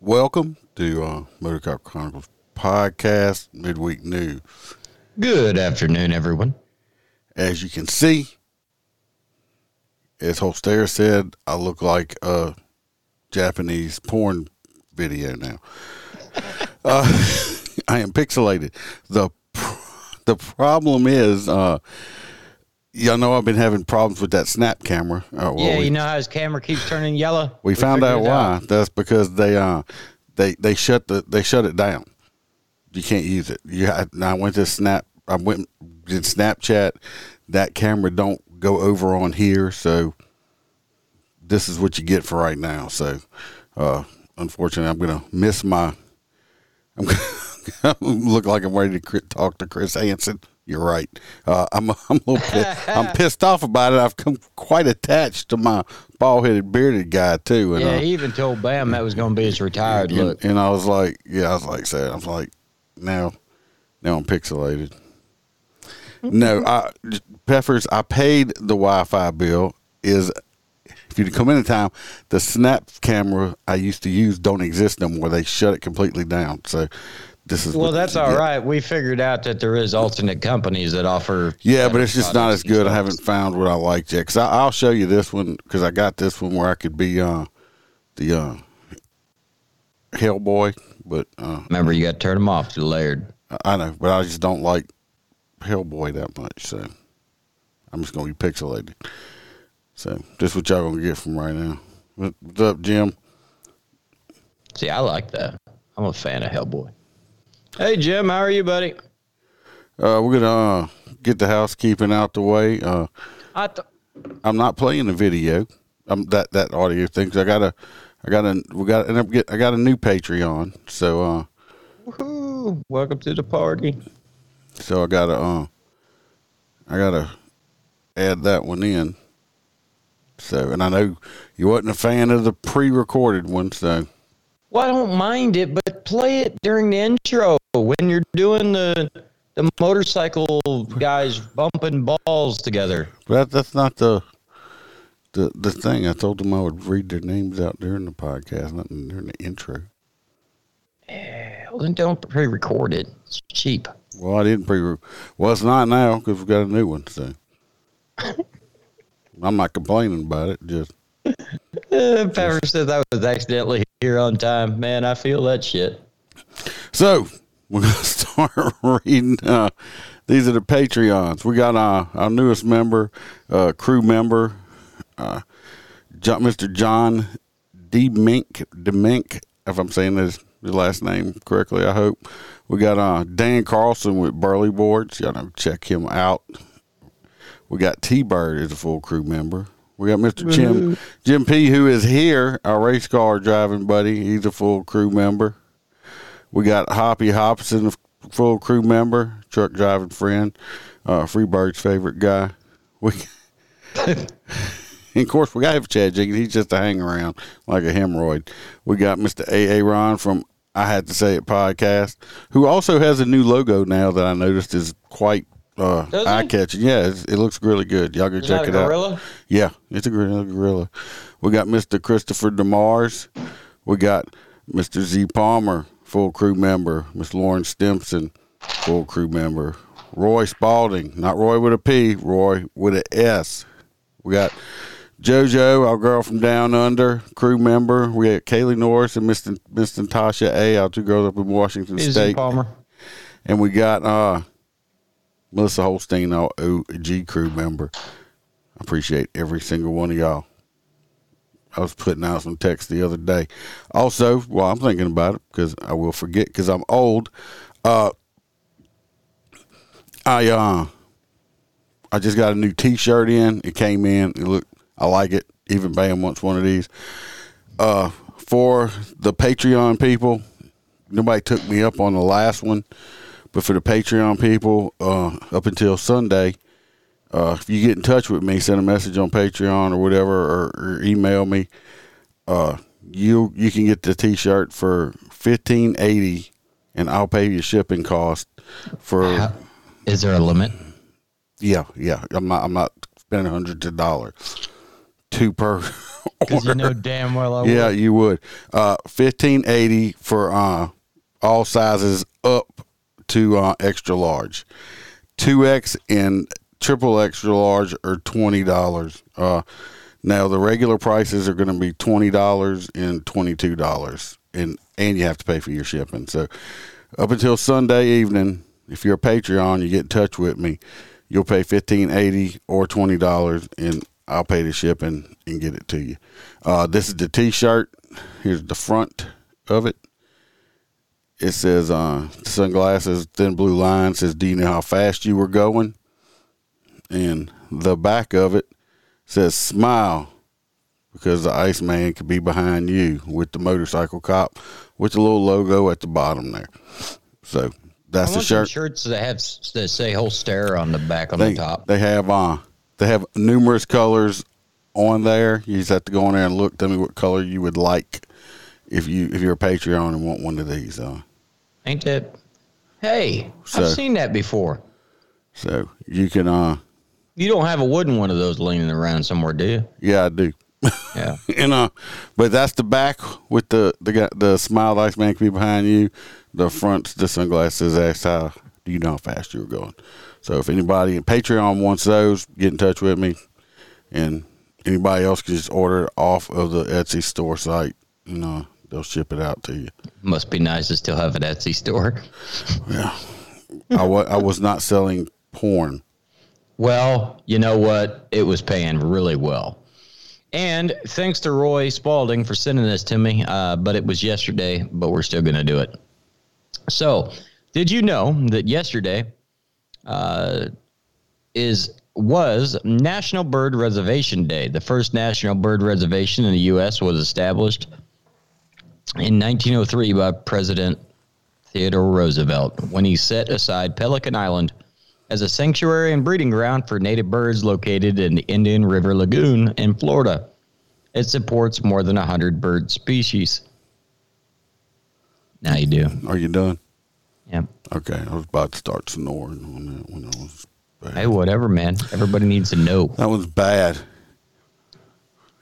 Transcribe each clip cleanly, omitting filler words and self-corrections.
Welcome to Motor Cop Chronicles podcast, midweek news. Good afternoon, everyone. As you can see, as Holstera said, I look like a Japanese porn video now. I am pixelated. The problem is, y'all know I've been having problems with that snap camera. You know how his camera keeps turning yellow? We found out why. That's because they shut it down. You can't use it. I went to Snap. I went did Snapchat. That camera don't go over on here, so this is what you get for right now. So, unfortunately, I'm gonna miss my. I'm gonna look like I'm ready to talk to Chris Hansen. You're right. I'm a little pissed. I'm pissed off about it. I've come quite attached to my bald-headed, bearded guy too. And, he even told Bam that was going to be his retired look. And I was like, I was like, now I'm pixelated. No, Peppers. I paid the Wi-Fi bill. If you come in in time, the Snap camera I used to use don't exist no more. They shut it completely down. So. That's all right. We figured out that there is alternate companies that offer. Yeah, but it's just not as good. I haven't found what I liked yet. Because I'll show you this one. Because I got this one where I could be the Hellboy. But remember, you got to turn them off. They're layered. I know, but I just don't like Hellboy that much. So I'm just gonna be pixelated. So this is what y'all gonna get from right now. What's up, Jim? See, I like that. I'm a fan of Hellboy. Hey, Jim, how are you, buddy? We're going to get the housekeeping out the way. I'm not playing the video. That audio thing. Cause I got a new Patreon. So, woohoo! Welcome to the party. So I gotta add that one in. So, and I know you wasn't a fan of the pre-recorded one. So, well, I don't mind it, but play it during the intro. When you're doing the motorcycle guys bumping balls together. But that's not the thing. I told them I would read their names out during the podcast, not during the intro. Yeah, well, then don't pre-record it. It's cheap. Well, I didn't pre-record. Well, it's not now because we've got a new one. So I'm not complaining about it. Just Pepper says I was accidentally here on time. Man, I feel that shit. So, we're going to start reading. These are the Patreons. We got our newest member, crew member, Mr. John D Mink. If I'm saying his last name correctly, I hope. We got Dan Carlson with Burley Boards. Y'all know, check him out. We got T Bird as a full crew member. We got Mr. Jim P., who is here, our race car driving buddy. He's a full crew member. We got Hoppy Hopson, full crew member, truck driving friend, Freebird's favorite guy. And of course, we got to have Chad Jenkins. He's just a hang around like a hemorrhoid. We got Mr. A. Ron from I Had to Say It podcast, who also has a new logo now that I noticed is quite eye-catching. Yeah, it looks really good. Y'all go check it out. Gorilla? Yeah, it's a gorilla. We got Mr. Christopher DeMars. We got Mr. Z Palmer, full crew member. Miss Lauren Stimson, full crew member. Roy Spalding, not Roy with a P, Roy with an S. We got Jojo, our girl from Down Under, crew member. We got Kaylee Norris and Miss Natasha A, our two girls up in Washington State. Z Palmer. And we got Melissa Holstein, our OG crew member. I appreciate every single one of y'all. I was putting out some text the other day. Also, while I'm thinking about it, because I will forget because I'm old, I just got a new T-shirt in. It came in. It looked, I like it. Even Bam wants one of these. For the Patreon people, nobody took me up on the last one, but for the Patreon people, up until Sunday, if you get in touch with me, send a message on Patreon or whatever, or email me, you can get the T-shirt for $15.80, and I'll pay you shipping cost. Is there a limit? Yeah. I'm not spending hundreds of dollars. Two per order. Because you know damn well I would. Yeah, you would. $15.80 for all sizes up to extra large. 2X and triple extra large are $20. Now the regular prices are going to be $20 and $22, and you have to pay for your shipping. So up until Sunday evening, if you're a Patreon, you get in touch with me, you'll pay $15.80 or $20, and I'll pay the shipping and get it to you. This is the T-shirt. Here's the front of it. It says sunglasses, thin blue line. It says, do you know how fast you were going? And the back of it says, smile, because the Iceman could be behind you, with the motorcycle cop, with the little logo at the bottom there. So that's the shirt. Shirts that say Holstera on the back on the top. They have numerous colors on there. You just have to go in there and look. Tell me what color you would like if you're a Patreon and want one of these. Ain't that? Hey, I've seen that before. So you can. You don't have a wooden one of those leaning around somewhere, do you? Yeah, I do. Yeah, but that's the back with the smile. Iceman can be behind you. The front's the sunglasses. That's how you know how fast you were going. So if anybody in Patreon wants those, get in touch with me. And anybody else can just order it off of the Etsy store site. They'll ship it out to you. Must be nice to still have an Etsy store. Yeah. I was not selling porn. Well, you know what? It was paying really well. And thanks to Roy Spalding for sending this to me. But it was yesterday, but we're still going to do it. So did you know that yesterday... was National Bird Reservation Day. The first National Bird Reservation in the U.S. was established in 1903 by President Theodore Roosevelt when he set aside Pelican Island as a sanctuary and breeding ground for native birds located in the Indian River Lagoon in Florida. It supports more than 100 bird species. Now you do. Are you done? Yeah. Okay, I was about to start snoring on that when I was bad. Hey, whatever, man. Everybody needs to know. That was bad.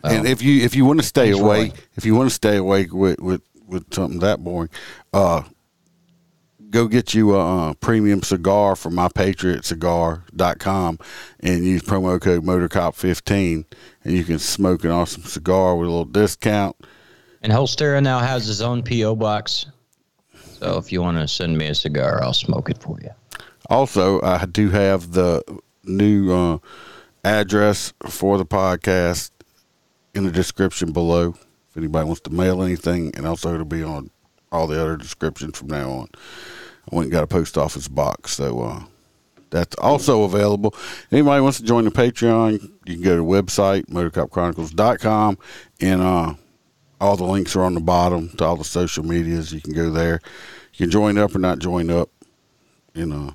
And if you want to stay awake, right. If you want to stay awake with something that boring, go get you a premium cigar from mypatriotcigar.com and use promo code MotorCop15, and you can smoke an awesome cigar with a little discount. And Holstera now has his own P.O. box. So if you want to send me a cigar, I'll smoke it for you. Also, I do have the new address for the podcast in the description below. If anybody wants to mail anything, and also it'll be on all the other descriptions from now on. I went and got a post office box, so that's also available. Anybody wants to join the Patreon, you can go to the website, motorcopchronicles.com, and... all the links are on the bottom to all the social medias. You can go there. You can join up or not join up. We're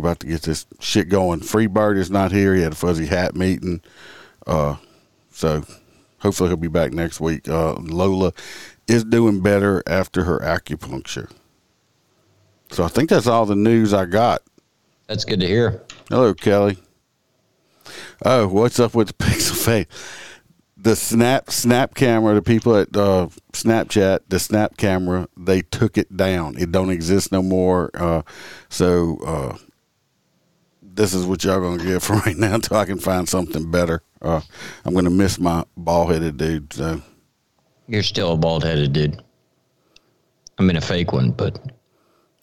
about to get this shit going. Freebird is not here. He had a fuzzy hat meeting. So hopefully he'll be back next week. Lola is doing better after her acupuncture. So I think that's all the news I got. That's good to hear. Hello, Kelly. Oh, what's up with the pixel face? The snap camera, the people at Snapchat, the snap camera, they took it down. It don't exist no more. So this is what y'all going to get for right now until I can find something better. I'm going to miss my bald-headed dude. So. You're still a bald-headed dude. I mean, a fake one, but.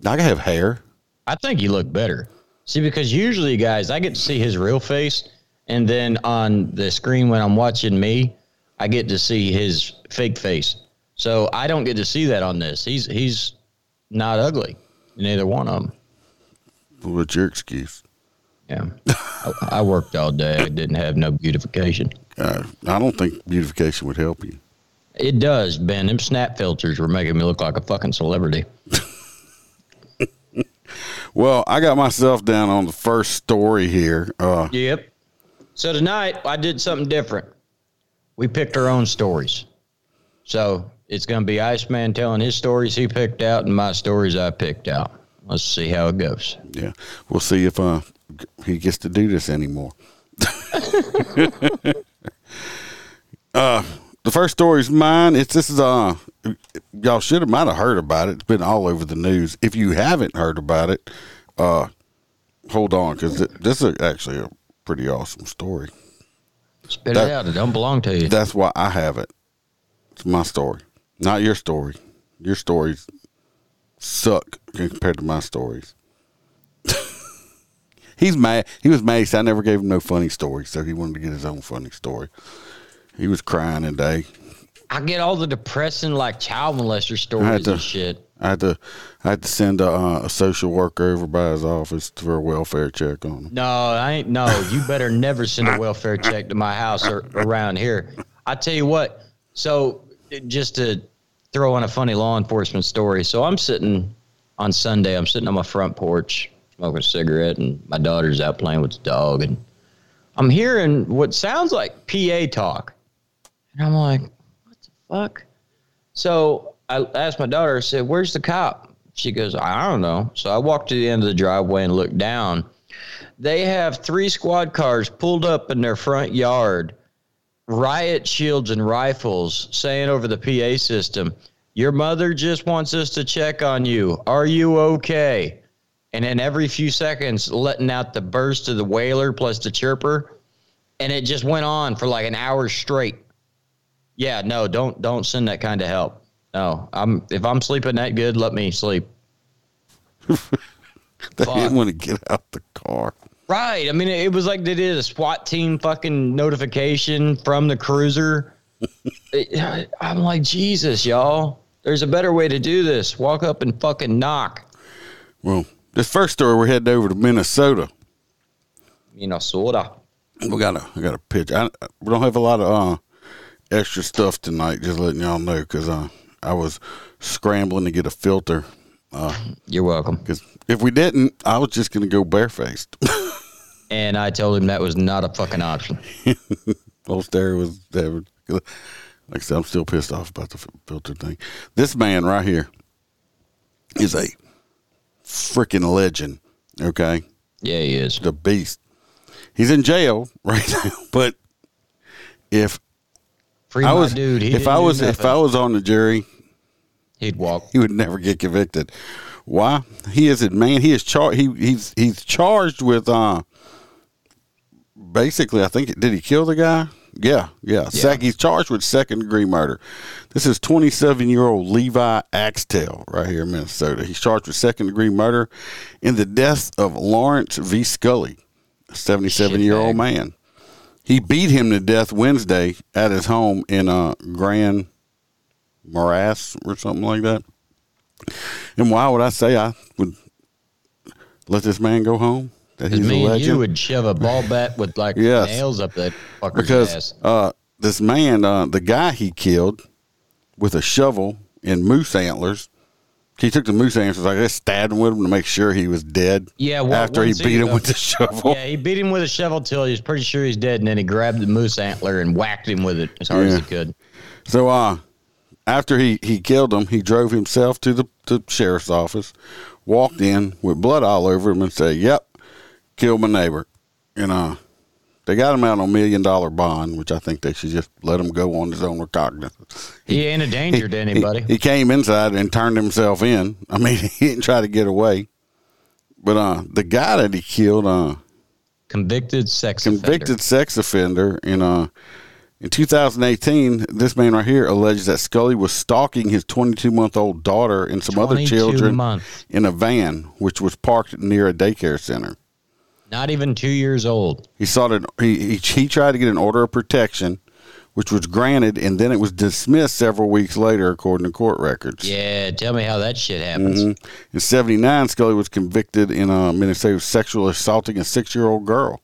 I have hair. I think you look better. See, because usually, guys, I get to see his real face. And then on the screen when I'm watching me, I get to see his fake face. So I don't get to see that on this. He's not ugly in either one of them. Well, what's your excuse? Yeah. I worked all day. I didn't have no beautification. I don't think beautification would help you. It does, Ben. Them snap filters were making me look like a fucking celebrity. Well, I got myself down on the first story here. Yep. So tonight I did something different. We picked our own stories. So it's going to be Iceman telling his stories he picked out and my stories I picked out. Let's see how it goes. Yeah. We'll see if he gets to do this anymore. The first story is mine. Y'all might have heard about it. It's been all over the news. If you haven't heard about it, hold on, because this is actually a pretty awesome story. Spit it out. It don't belong to you. That's why I have it. It's my story, not your story. Your stories suck compared to my stories. He's mad. He was mad. So I never gave him no funny story, so he wanted to get his own funny story. He was crying today. I get all the depressing, like, child molester stories and shit. I had to send a social worker over by his office for a welfare check on him. No, you better never send a welfare check to my house or around here. I tell you what. So just to throw in a funny law enforcement story. So I'm sitting on my front porch smoking a cigarette, and my daughter's out playing with the dog, and I'm hearing what sounds like PA talk. And I'm like, fuck. So I asked my daughter, I said, where's the cop? She goes, I don't know. So I walked to the end of the driveway and looked down. They have 3 squad cars pulled up in their front yard, riot shields and rifles, saying over the PA system, your mother just wants us to check on you. Are you okay? And then every few seconds, letting out the burst of the wailer plus the chirper. And it just went on for like an hour straight. Yeah, no, don't send that kind of help. No, if I'm sleeping that good, let me sleep. They didn't want to get out the car. Right. I mean, it was like they did a SWAT team fucking notification from the cruiser. I'm like, Jesus, y'all. There's a better way to do this. Walk up and fucking knock. Well, this first story, we're heading over to Minnesota. We got a picture. We don't have a lot of extra stuff tonight, just letting y'all know, because I was scrambling to get a filter. You're welcome. Because if we didn't, I was just going to go barefaced. And I told him that was not a fucking option. Holstera was there. Like I said, I'm still pissed off about the filter thing. This man right here is a freaking legend, okay? Yeah, he is. The beast. He's in jail right now, but if I was on the jury, he'd walk. He would never get convicted. Why? He isn't, man. He is charged. He's charged with basically, I think, did he kill the guy? Yeah. He's charged with second-degree murder. This is 27-year-old Levi Axtell right here in Minnesota. He's charged with second-degree murder in the death of Lawrence V. Scully, a 77-year-old man. He beat him to death Wednesday at his home in Grand Morass or something like that. And why would I say I would let this man go home? That he's a legend? You would shove a ball bat with nails up that fucker's ass. This man, the guy he killed with a shovel and moose antlers, he took the moose antlers, I guess, stabbed him with him to make sure he was dead. Yeah, after he beat him with the shovel. Yeah, he beat him with a shovel till he was pretty sure he's dead, and then he grabbed the moose antler and whacked him with it as hard as he could. So after he killed him, he drove himself to the sheriff's office, walked in with blood all over him, and said, yep, killed my neighbor. And they got him out on $1 million bond, which I think they should just let him go on his own recognizance. He ain't a danger to anybody. He came inside and turned himself in. I mean, he didn't try to get away. But the guy that he killed, convicted sex offender, and in 2018, this man right here alleges that Scully was stalking his 22-month-old daughter and some other children in a van, which was parked near a daycare center. Not even 2 years old. He sought he tried to get an order of protection, which was granted, and then it was dismissed several weeks later, according to court records. Yeah, tell me how that shit happens. Mm-hmm. In 1979, Scully was convicted in Minnesota of sexual assaulting a 6-year-old girl.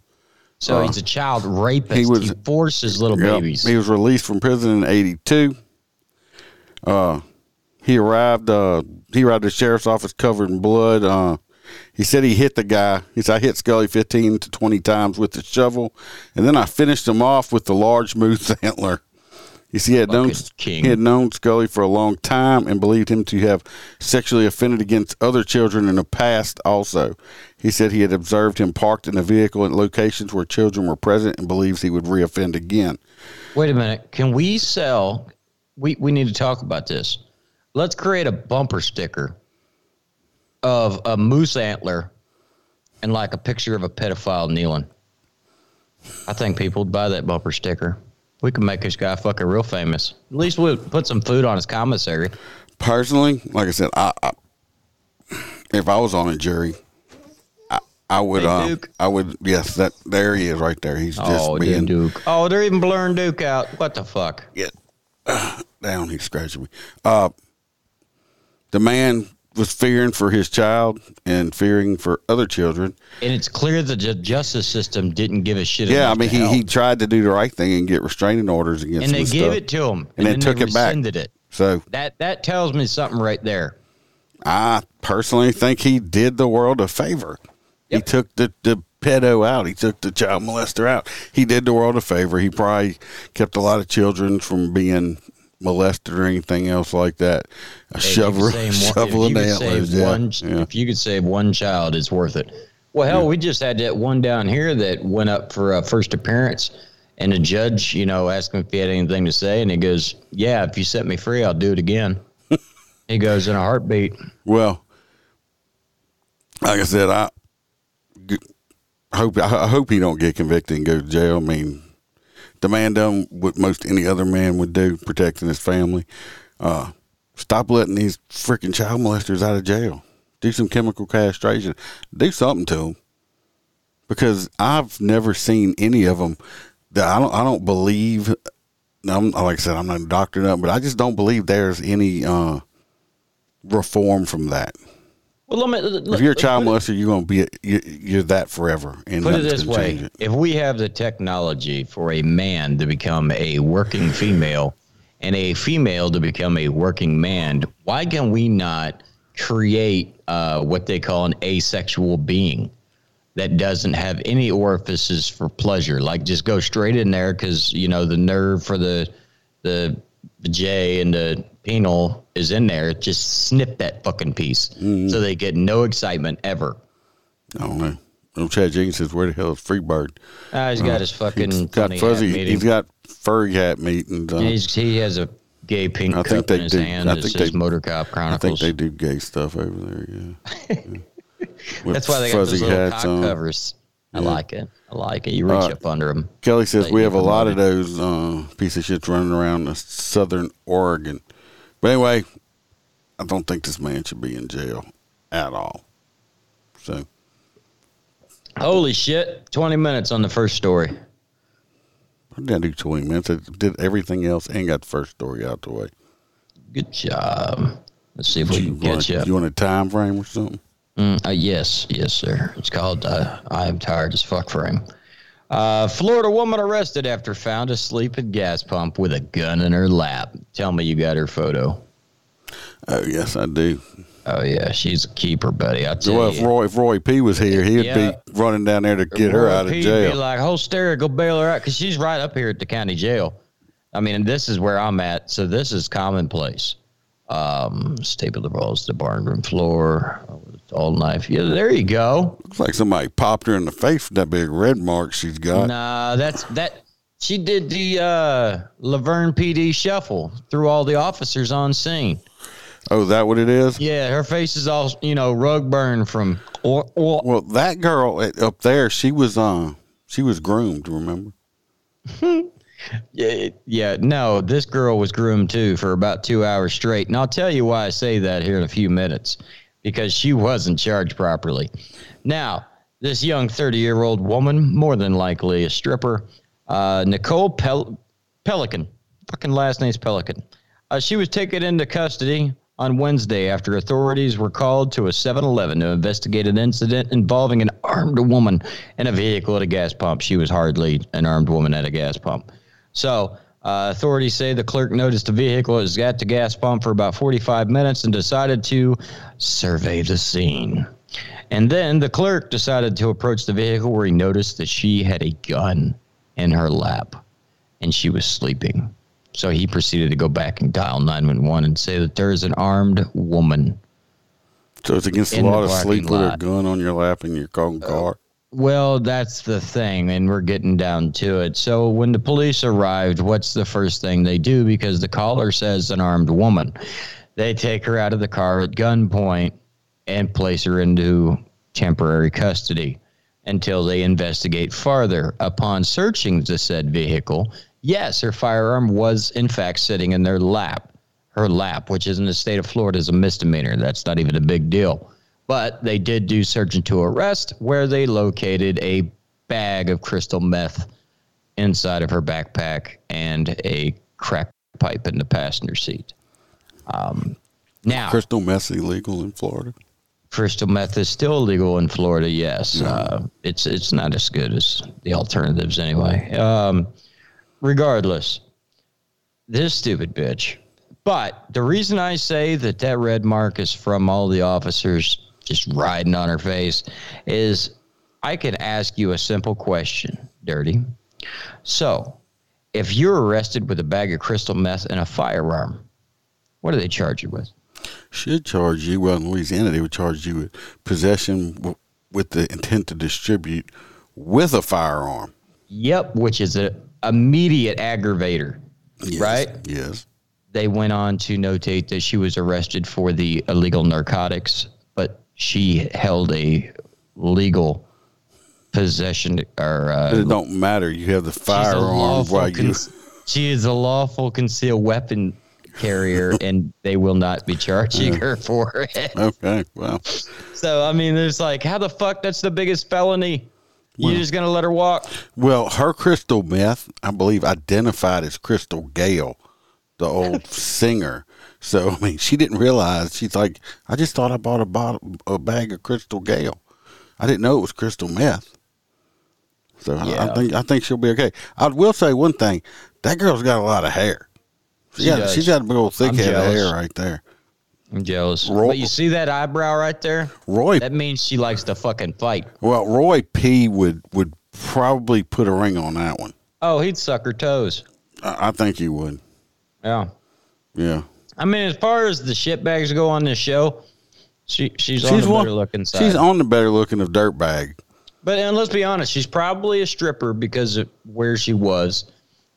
So he's a child rapist. He forces little babies. He was released from prison in 1982. He arrived at the sheriff's office covered in blood. He said he hit the guy. He said, I hit Scully 15 to 20 times with the shovel, and then I finished him off with the large moose antler. You see, he had known Scully for a long time and believed him to have sexually offended against other children in the past also. He said he had observed him parked in a vehicle at locations where children were present and believes he would reoffend again. Wait a minute. Can we sell? We need to talk about this. Let's create a bumper sticker of a moose antler and like a picture of a pedophile kneeling. I think people would buy that bumper sticker. We can make this guy fucking real famous. At least we'll put some food on his commissary. Personally, like I said, I if I was on a jury, I would, hey, Duke. I would, yes, that there he is right there. He's just being Duke. Oh, they're even blurring Duke out. What the fuck? Yeah, down. He's scratching me. The man was fearing for his child and fearing for other children. And it's clear that the justice system didn't give a shit. Yeah, I mean, he tried to do the right thing and get restraining orders against him. And they gave it to him. And then took it back. It. So that tells me something right there. I personally think he did the world a favor. Yep. He took the pedo out. He took the child molester out. He did the world a favor. He probably kept a lot of children from being molested or anything else like that. If you could save one child, it's worth it. Well, hell, we just had that one down here that went up for a first appearance, and the judge, asked him if he had anything to say, and he goes, yeah, if you set me free, I'll do it again. He goes, in a heartbeat. Well, like I said, I hope he don't get convicted and go to jail. I mean, the man done what most any other man would do, protecting his family. Stop letting these freaking child molesters out of jail. Do some chemical castration. Do something to them. Because I've never seen any of them that I don't believe. Like I said, I'm not a doctor, but I just don't believe there's any reform from that. Well, if you're a child molester, you're going to be you're that forever. And put it this way: if we have the technology for a man to become a working female and a female to become a working man, why can we not create what they call an asexual being that doesn't have any orifices for pleasure? Like, just go straight in there, because the nerve for the J and the penile is in there. Just snip that fucking piece, so they get no excitement ever. I don't know. Chad Jenkins says, where the hell is Freebird? He's got his fucking he's got furry hat meat, and he has a gay pink cup in his hand. It says Motor Cop Chronicles. I think they do gay stuff over there. Yeah. That's why they got those little cock covers. I like it. You reach up under them. Kelly says, we have a lot of those piece of shits running around southern Oregon. But anyway, I don't think this man should be in jail at all. So, holy shit, 20 minutes on the first story. I didn't do 20 minutes. I did everything else and got the first story out the way. Good job. Let's see if we can catch up. You want a time frame or something? Yes, sir. It's called I'm Tired as Fuck Frame. Florida woman arrested after found asleep at gas pump with a gun in her lap. Tell me you got her photo. Oh, yes, I do. Oh, yeah, she's a keeper, buddy. I tell you. If Roy P. was here, he would be running down there to get her out of jail. He'd be like, Holstera, go bail her out, because she's right up here at the county jail. I mean, and this is where I'm at, so this is commonplace. Staple the balls to the barnroom floor. All knife. Yeah, there you go. Looks like somebody popped her in the face with that big red mark she's got. Nah, that's that. She did the Laverne PD shuffle through all the officers on scene. Oh, is that what it is? Yeah, her face is all, rug burn from. Or. Well, that girl up there, she was groomed. Remember? Yeah. No, this girl was groomed too for about 2 hours straight, and I'll tell you why I say that here in a few minutes. Because she wasn't charged properly. Now, this young 30-year-old woman, more than likely a stripper, Nicole Pelican, fucking last name's Pelican. She was taken into custody on Wednesday after authorities were called to a 7-Eleven to investigate an incident involving an armed woman in a vehicle at a gas pump. She was hardly an armed woman at a gas pump. So Authorities say the clerk noticed the vehicle was at the gas pump for about 45 minutes and decided to survey the scene. And then the clerk decided to approach the vehicle where he noticed that she had a gun in her lap and she was sleeping. So he proceeded to go back and dial 911 and say that there is an armed woman. So it's against the law to sleep with a gun on your lap in your car? Well, that's the thing, and we're getting down to it. So when the police arrived, what's the first thing they do? Because the caller says an armed woman. They take her out of the car at gunpoint and place her into temporary custody until they investigate farther. Upon searching the said vehicle, yes, her firearm was, in fact, sitting in their lap. Her lap, which is in the state of Florida, is a misdemeanor. That's not even a big deal. But they did do search and to arrest, where they located a bag of crystal meth inside of her backpack and a crack pipe in the passenger seat. Now, crystal meth is illegal in Florida? Crystal meth is still illegal in Florida, yes. No. It's not as good as the alternatives anyway. Regardless, this stupid bitch. But the reason I say that that red mark is from all the officers just riding on her face is I can ask you a simple question, Dirty. So if you're arrested with a bag of crystal meth and a firearm, what do they charge you with? Should charge you, well, in Louisiana, they would charge you with possession with the intent to distribute with a firearm. Yep, which is an immediate aggravator, yes, right? Yes. They went on to notate that she was arrested for the illegal narcotics, but she held a legal possession. It don't matter. You have the firearm. She is a lawful concealed weapon carrier, and they will not be charging her for it. Okay, well. So, I mean, there's like, how the fuck? That's the biggest felony. Well, you're just going to let her walk? Well, her crystal meth, I believe, identified as Crystal Gale, the old singer. So, I mean, she didn't realize. She's like, I just thought I bought a bag of Crystal Gale. I didn't know it was crystal meth. So, yeah. I think she'll be okay. I will say one thing. That girl's got a lot of hair. She's got a big old thick head of hair right there. I'm jealous. But you see that eyebrow right there? Roy. That means she likes to fucking fight. Well, Roy P. would probably put a ring on that one. Oh, he'd suck her toes. I think he would. Yeah. Yeah. I mean, as far as the shitbags go on this show, she's on the better looking side. She's on the better looking of dirtbag. But and let's be honest, she's probably a stripper because of where she was.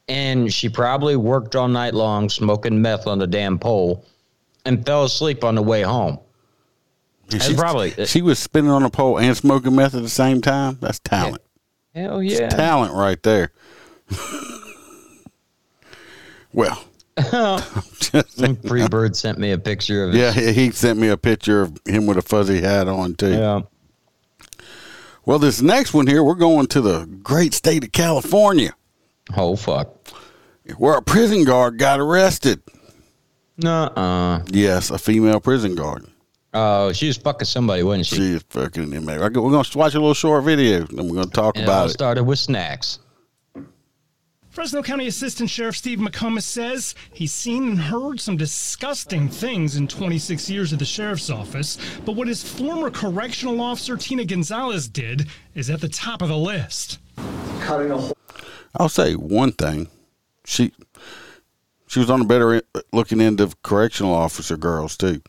And she probably worked all night long smoking meth on the damn pole and fell asleep on the way home. She was spinning on a pole and smoking meth at the same time. That's talent. Hell yeah. It's talent right there. Well. Free Bird sent me a picture of it. Yeah, he sent me a picture of him with a fuzzy hat on, too. Yeah. Well, this next one here, we're going to the great state of California. Oh, fuck. Where a prison guard got arrested. Nuh-uh. Yes, a female prison guard. Oh, she was fucking somebody, wasn't she? She was fucking an inmate. We're going to watch a little short video, and we're going to talk about it. It started with snacks. Fresno County Assistant Sheriff Steve McComas says he's seen and heard some disgusting things in 26 years at the sheriff's office, but what his former correctional officer Tina Gonzalez did is at the top of the list. I'll say one thing. She was on the better looking end of correctional officer girls, too.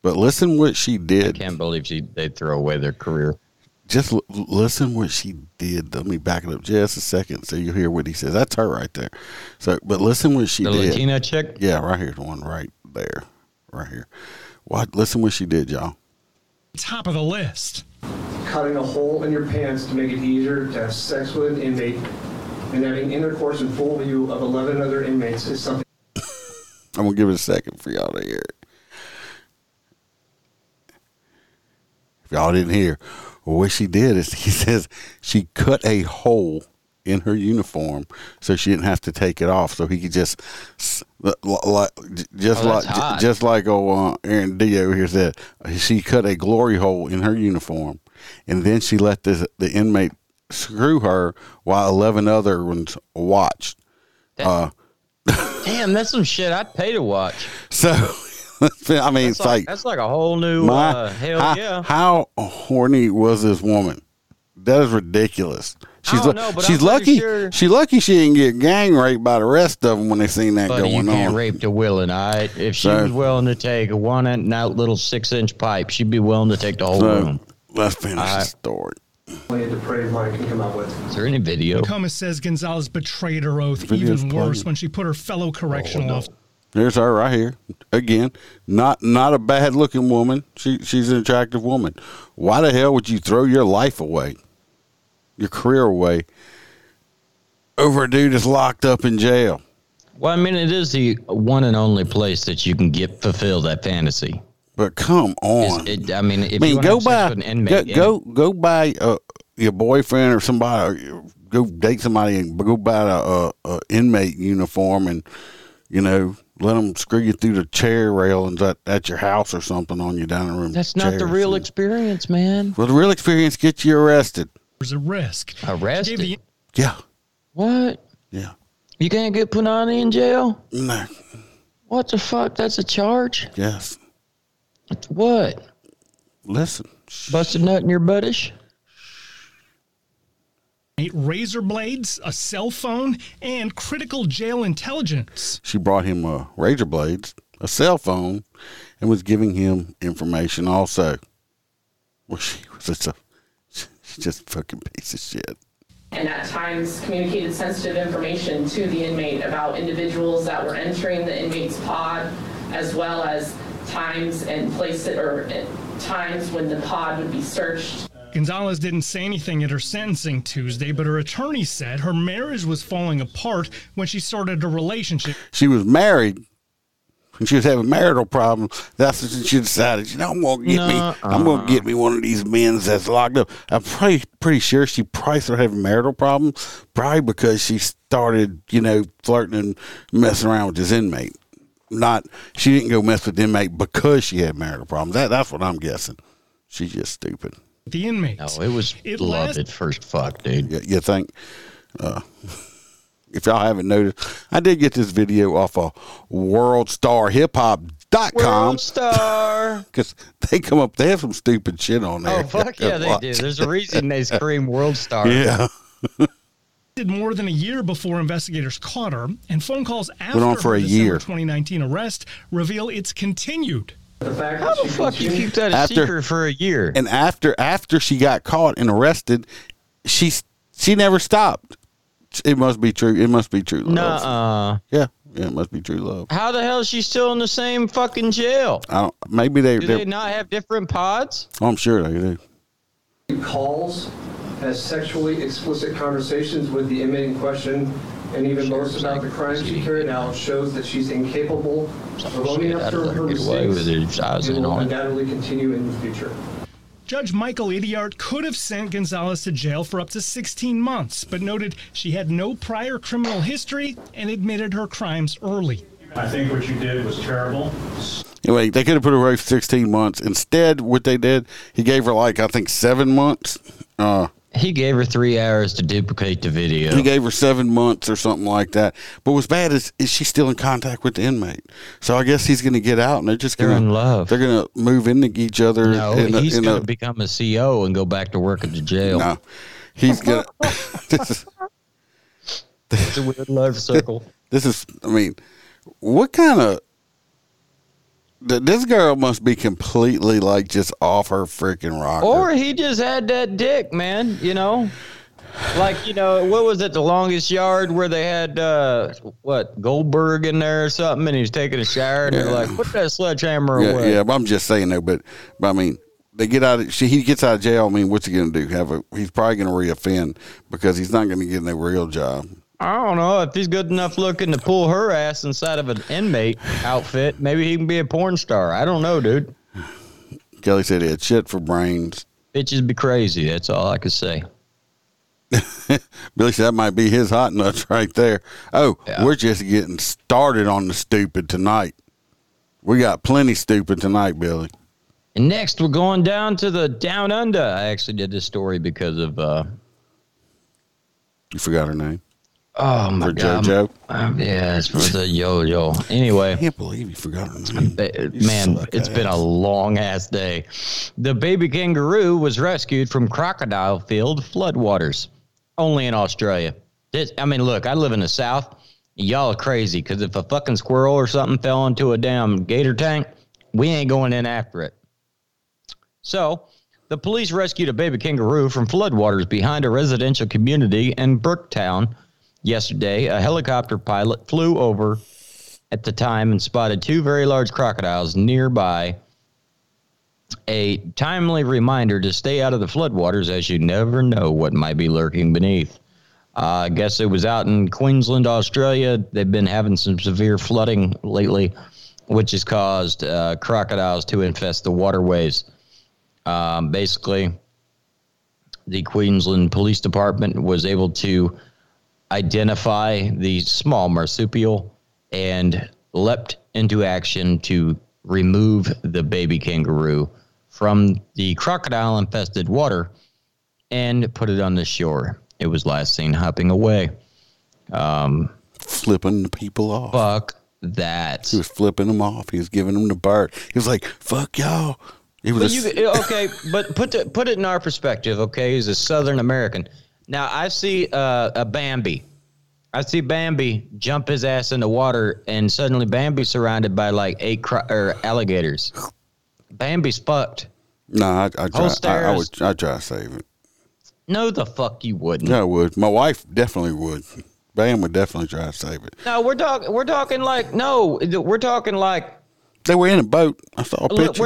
But listen what she did. I can't believe they throw away their career. Just listen what she did. Let me back it up just a second so you'll hear what he says. That's her right there. So, but listen what she did. The Latina chick? Yeah, right here. The one right there. Right here. Listen what she did, y'all. Top of the list. Cutting a hole in your pants to make it easier to have sex with an inmate and having intercourse in full view of 11 other inmates is something. I'm going to give it a second for y'all to hear it. If y'all didn't hear. Well, what she did is, he says, she cut a hole in her uniform so she didn't have to take it off, so he could just like Aaron D over here said, she cut a glory hole in her uniform, and then she let the inmate screw her while 11 other ones watched. Damn, that's some shit I'd pay to watch. So, I mean, that's like that's like a whole new hell yeah. How horny was this woman? That is ridiculous. She's lucky she didn't get gang raped by the rest of them when they seen that going on. You can't rape the willing, all right? If she was willing to take a one-out little 6-inch pipe, she'd be willing to take the whole room. Let's finish the story. Is there any video? McComas says Gonzalez betrayed her oath even worse when she put her fellow correctional officer. There's her right here. Again, not a bad-looking woman. She's an attractive woman. Why the hell would you throw your life away? Your career away over a dude that's locked up in jail. Well, I mean, it is the one and only place that you can get fulfill that fantasy. But come on, go buy your boyfriend or somebody, or go date somebody and go buy a inmate uniform and let them screw you through the chair railings at your house or something on your dining room. That's not the real experience, man. Well, the real experience gets you arrested. There's a risk. Arrested? Yeah. What? Yeah. You can't get Punani in jail? No. What the fuck? That's a charge? Yes. What? Listen. Busted nut in your buttish? 8 razor blades, a cell phone, and critical jail intelligence. She brought him razor blades, a cell phone, and was giving him information also. Well, she was just a fucking piece of shit. And at times communicated sensitive information to the inmate about individuals that were entering the inmate's pod, as well as times and places or times when the pod would be searched. Gonzalez didn't say anything at her sentencing Tuesday, but her attorney said her marriage was falling apart when she started a relationship. She was married. And she was having marital problems. That's when she decided, I'm gonna get me one of these men that's locked up. I'm pretty sure she probably started having marital problems, probably because she started, flirting and messing around with this inmate. She didn't go mess with the inmate because she had marital problems. That's what I'm guessing. She's just stupid. The inmate. No, it was love at first fuck, dude. You think? If y'all haven't noticed, I did get this video off of WorldStarHipHop.com. WorldStar. Because they come up, they have some stupid shit on there. Oh, fuck yeah, they do. There's a reason they scream WorldStar. Yeah. Did more than a year before investigators caught her, and phone calls after her December 2019 arrest reveal it's continued. How the fuck you keep that secret for a year? And after she got caught and arrested, she never stopped. It must be true. It must be true love. Nuh-uh. Yeah, it must be true love. How the hell is she still in the same fucking jail? Maybe they not have different pods? I'm sure they do. Calls has sexually explicit conversations with the inmate in question, and even boasts about the crimes she carried out, shows that she's incapable of owning up to her mistakes and will undoubtedly continue in the future. Judge Michael Idiart could have sent Gonzalez to jail for up to 16 months, but noted she had no prior criminal history and admitted her crimes early. I think what you did was terrible. Anyway, they could have put her away for 16 months. Instead, what they did, he gave her 7 months. He gave her 3 hours to duplicate the video. He gave her 7 months or something like that. But what's bad is she's still in contact with the inmate. So I guess he's going to get out, and they're just going to love. They're going to move into each other. No, he's going to become a CO and go back to work at the jail. No, he's going to. It's a weird love circle. What kind of? This girl must be completely just off her freaking rocker. Or he just had that dick, man. What was it? The Longest Yard where they had, Goldberg in there or something, and he was taking a shower, and they're like, put that sledgehammer away. Yeah, but I'm just saying though, but I mean, they get out. He gets out of jail. I mean, what's he going to do? He's probably going to reoffend because he's not going to get no real job. I don't know if he's good enough looking to pull her ass inside of an inmate outfit. Maybe he can be a porn star. I don't know, dude. Kelly said he had shit for brains. Bitches be crazy. That's all I could say. Billy said that might be his hot nuts right there. Oh, yeah. We're just getting started on the stupid tonight. We got plenty stupid tonight, Billy. And next, we're going down to the Down Under. I actually did this story because of... You forgot her name. Oh my God! Jojo. Yeah, it's for the Jojo. Anyway, I can't believe you forgot her name. Man, it's been a long ass day. The baby kangaroo was rescued from crocodile filled floodwaters. Only in Australia. Look, I live in the South. Y'all are crazy because if a fucking squirrel or something fell into a damn gator tank, we ain't going in after it. So, the police rescued a baby kangaroo from floodwaters behind a residential community in Brooktown. Yesterday, a helicopter pilot flew over at the time and spotted two very large crocodiles nearby. A timely reminder to stay out of the floodwaters as you never know what might be lurking beneath. I guess it was out in Queensland, Australia. They've been having some severe flooding lately, which has caused crocodiles to infest the waterways. Basically, the Queensland Police Department was able to identify the small marsupial and leapt into action to remove the baby kangaroo from the crocodile-infested water and put it on the shore. It was last seen hopping away. Flipping the people off. Fuck that. He was flipping them off. He was giving them the bird. He was like, fuck y'all. But put it in our perspective, okay? He's a Southern American. Now, I see a Bambi. I see Bambi jump his ass in the water, and suddenly Bambi's surrounded by like eight alligators. Bambi's fucked. No, I try to save it. No, the fuck you wouldn't. Yeah, I would. My wife definitely would. Bam would definitely try to save it. No, we're talking like they were in a boat. I saw a picture.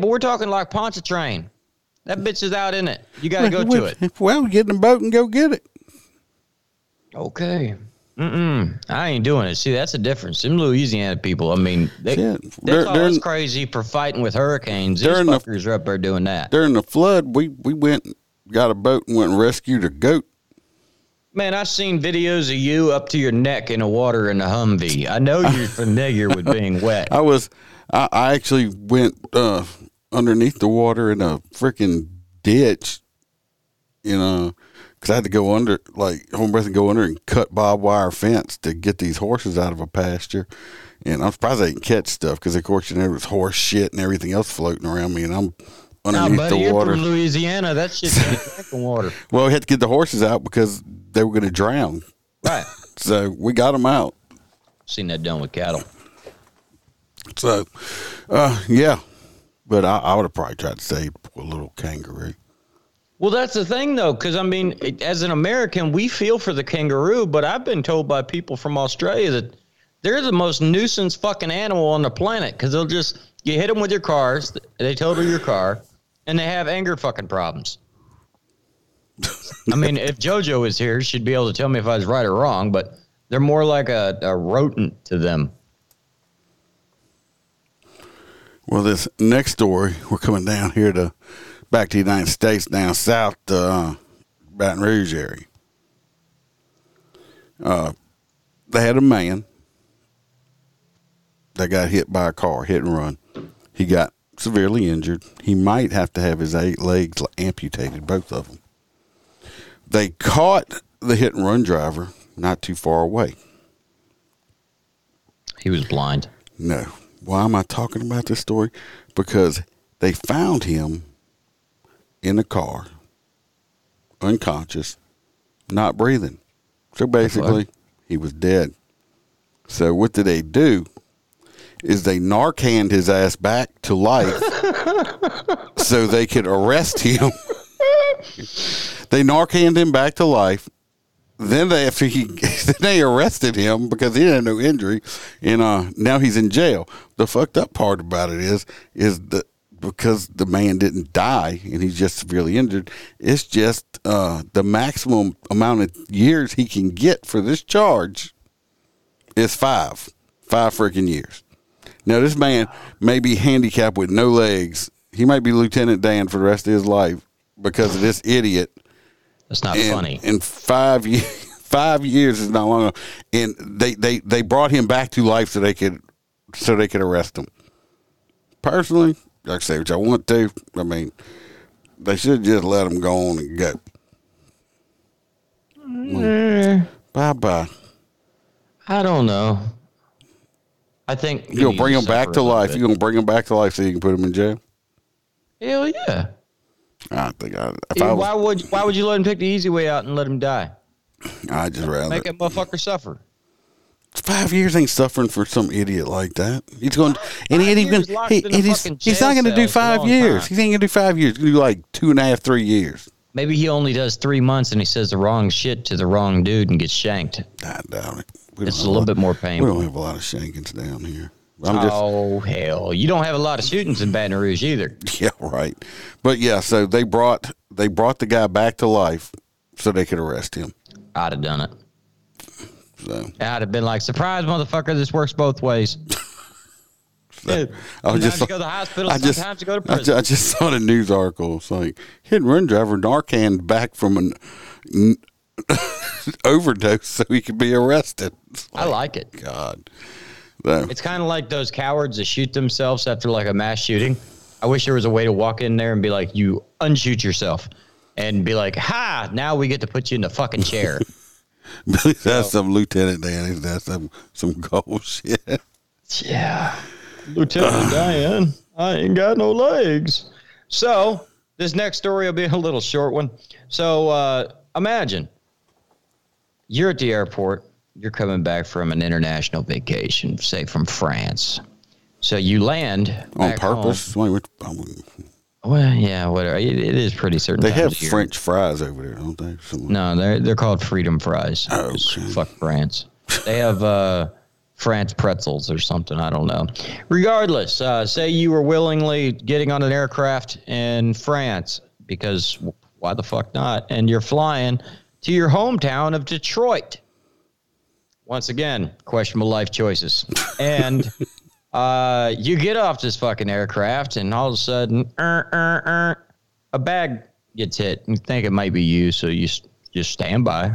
We're talking like Pontchartrain. That bitch is out in it. You got to go to it. Well, get in the boat and go get it. Okay. I ain't doing it. See, that's the difference. Them Louisiana people, I mean, they call us crazy for fighting with hurricanes. These fuckers are up there doing that. During the flood, we went, got a boat and went and rescued a goat. Man, I've seen videos of you up to your neck in the water in a Humvee. I know you're familiar with being wet. I actually went underneath the water in a freaking ditch, you know, because I had to go under, like, home breath and go under and cut barbed wire fence to get these horses out of a pasture. And I'm surprised I didn't catch stuff because, of course, you know, there was horse shit and everything else floating around me, and I'm underneath the water. From Louisiana, that shit's in the water. Well, we had to get the horses out because they were going to drown. Right. So we got them out. Seen that done with cattle. So, yeah. But I would have probably tried to save a little kangaroo. Well, that's the thing, though, because, I mean, as an American, we feel for the kangaroo, but I've been told by people from Australia that they're the most nuisance fucking animal on the planet because they'll just, you hit them with your cars, they total your car, and they have anger fucking problems. I mean, if Jojo is here, she'd be able to tell me if I was right or wrong, but they're more like a rodent to them. Well, this next story, we're coming down here back to the United States, down south to Baton Rouge area. They had a man that got hit by a car, hit and run. He got severely injured. He might have to have his eight legs amputated, both of them. They caught the hit and run driver not too far away. He was blind. No. Why am I talking about this story? Because they found him in a car, unconscious, not breathing. So basically, he was dead. So what did they do is they Narcaned his ass back to life so they could arrest him. They Narcaned him back to life. Then they arrested him because he had no injury, and now he's in jail. The fucked up part about it is because the man didn't die and he's just severely injured. It's just the maximum amount of years he can get for this charge is five freaking years. Now this man may be handicapped with no legs. He might be Lieutenant Dan for the rest of his life because of this idiot. It's not funny. And 5 years is not long enough. And they brought him back to life so they could arrest him. Personally, I can say what I want to. I mean, they should just let him go on and go. Baba. I don't know. I think you'll bring him back to life. You're gonna bring him back to life so you can put him in jail. Hell yeah. Why would you let him take the easy way out and let him die? I just rather make that motherfucker suffer. 5 years ain't suffering for some idiot like that. He's going, and he ain't even. He's not going to do 5 years. He's ain't going to do 5 years. He's going to do like 2.5, 3 years. Maybe he only does 3 months, and he says the wrong shit to the wrong dude and gets shanked. I doubt it. It's a little bit more painful. We don't have a lot of shankings down here. Hell, you don't have a lot of shootings in Baton Rouge either. Yeah, right. But yeah, so they brought the guy back to life so they could arrest him. I'd have done it. So. I'd have been like, surprise, motherfucker! This works both ways. Dude, I was just to go to the hospital. Sometimes to go to prison. I just saw the news article. It's like hit and run driver Narcan back from an overdose so he could be arrested. Like, I like it. God, so. It's kind of like those cowards that shoot themselves after like a mass shooting. I wish there was a way to walk in there and be like, you unshoot yourself, and be like, ha! Now we get to put you in the fucking chair. That's some Lieutenant Dan. That's some gold shit. Yeah. Lieutenant Dan, I ain't got no legs. So this next story will be a little short one. So imagine you're at the airport. You're coming back from an international vacation, say from France. So you land on purpose. Well, yeah, whatever. It is pretty certain. They have French fries over there, don't they? Somewhere. No, they're called freedom fries. Oh, okay. Fuck France. They have France pretzels or something. I don't know. Regardless, say you were willingly getting on an aircraft in France because why the fuck not? And you're flying to your hometown of Detroit. Once again, questionable life choices. And... you get off this fucking aircraft, and all of a sudden, a bag gets hit. You think it might be you, so you just stand by.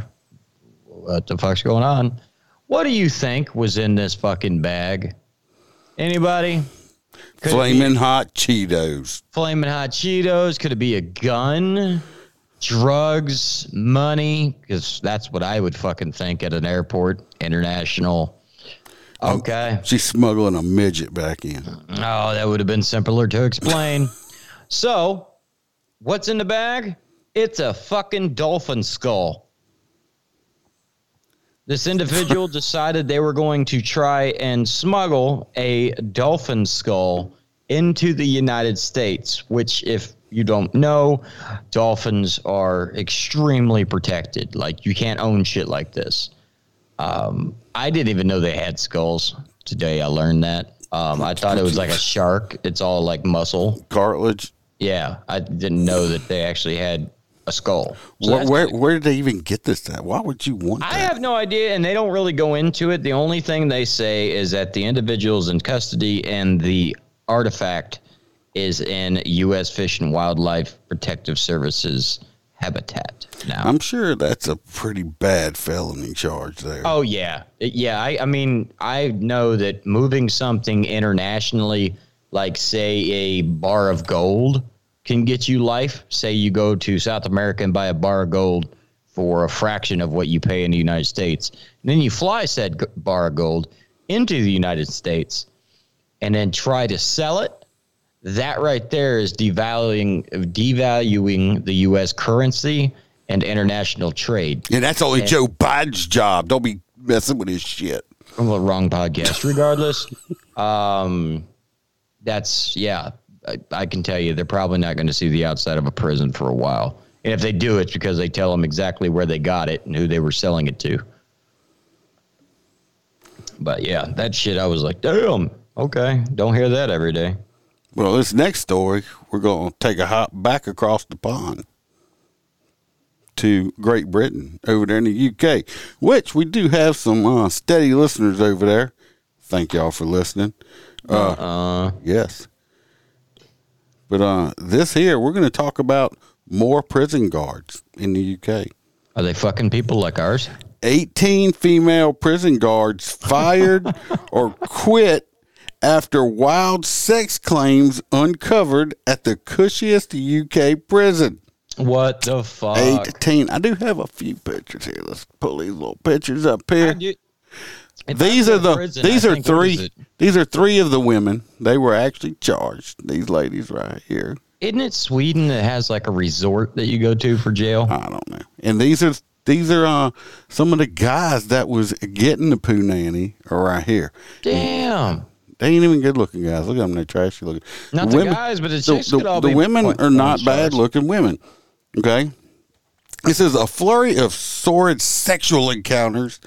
What the fuck's going on? What do you think was in this fucking bag? Anybody? Flaming hot Cheetos. Flaming hot Cheetos. Could it be a gun? Drugs? Money? Because that's what I would fucking think at an airport, international. Okay. She's smuggling a midget back in. Oh, that would have been simpler to explain. So, what's in the bag? It's a fucking dolphin skull. This individual decided they were going to try and smuggle a dolphin skull into the United States, which, if you don't know, dolphins are extremely protected. Like, you can't own shit like this. I didn't even know they had skulls. Today I learned that. I thought it was like a shark. It's all like muscle. Cartilage? Yeah. I didn't know that they actually had a skull. So where did they even get this at? Why would you want that? I have no idea, and they don't really go into it. The only thing they say is that the individual's in custody and the artifact is in U.S. Fish and Wildlife Protective Services habitat. Now, I'm sure that's a pretty bad felony charge there. Oh, yeah. Yeah, I mean, I know that moving something internationally, like, say, a bar of gold can get you life. Say you go to South America and buy a bar of gold for a fraction of what you pay in the United States. And then you fly said bar of gold into the United States and then try to sell it. That right there is devaluing the U.S. currency and international trade. Yeah, that's only Joe Biden's job. Don't be messing with his shit. Well, wrong podcast. Regardless, I can tell you they're probably not going to see the outside of a prison for a while. And if they do, it's because they tell them exactly where they got it and who they were selling it to. But, yeah, that shit, I was like, damn, okay, don't hear that every day. Well, this next story, we're going to take a hop back across the pond to Great Britain over there in the U.K., which we do have some steady listeners over there. Thank y'all for listening. Yes. But this here, we're going to talk about more prison guards in the U.K. Are they fucking people like ours? 18 female prison guards fired or quit after wild sex claims uncovered at the cushiest UK prison. What the fuck? 18. I do have a few pictures here. Let's pull these little pictures up here. These are three of the women. They were actually charged. These ladies right here. Isn't it Sweden that has like a resort that you go to for jail? I don't know. And these are some of the guys that was getting the poo nanny are right here. Damn. They ain't even good looking guys. Look at them, they're trashy looking. Not the guys, but the chicks could all be. The women are not bad looking women. Okay. This is a flurry of sordid sexual encounters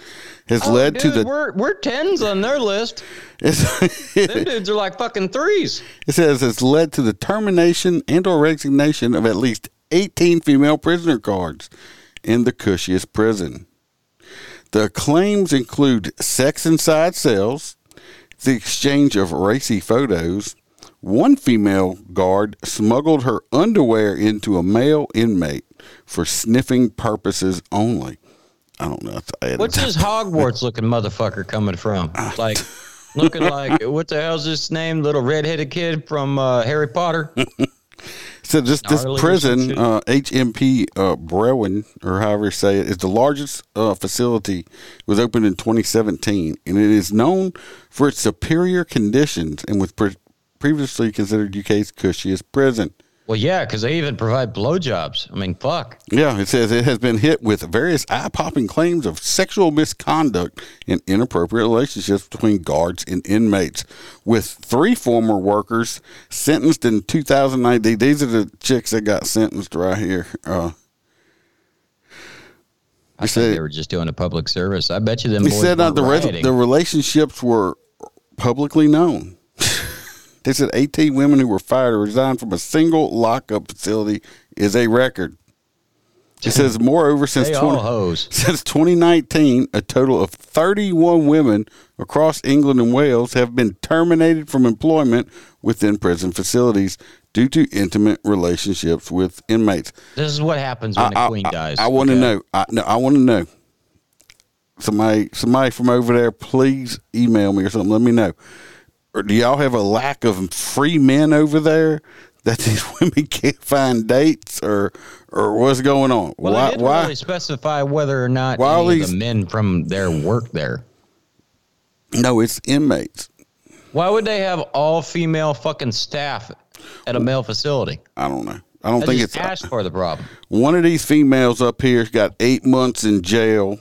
has led to the... We're tens on their list. Them dudes are like fucking threes. It says it's led to the termination and or resignation of at least 18 female prisoner guards in the cushiest prison. The claims include sex inside cells, the exchange of racy photos. One female guard smuggled her underwear into a male inmate for sniffing purposes only. I don't know. What's this Hogwarts looking motherfucker coming from? Like, looking like, what the hell's this name? Little redheaded kid from Harry Potter. So this prison, HMP Brewin, or however you say it, is the largest facility. It was opened in 2017, and it is known for its superior conditions and with previously considered UK's cushiest prison. Well, yeah, because they even provide blowjobs. I mean, fuck. Yeah, it says it has been hit with various eye-popping claims of sexual misconduct and inappropriate relationships between guards and inmates, with three former workers sentenced in 2019. These are the chicks that got sentenced right here. I said they were just doing a public service. I bet you them boys said the relationships were publicly known. They said 18 women who were fired or resigned from a single lockup facility is a record. It says, moreover, since 2019, a total of 31 women across England and Wales have been terminated from employment within prison facilities due to intimate relationships with inmates. This is what happens when the queen dies. I want to know. I want to know. Somebody from over there, please email me or something. Let me know. Or do y'all have a lack of free men over there that these women can't find dates, or what's going on? Well, why, they didn't really specify whether or not any of the men from their work there. No, it's inmates. Why would they have all female fucking staff at a male facility? I don't know. I don't think it's asked for the problem. One of these females up here's got 8 months in jail.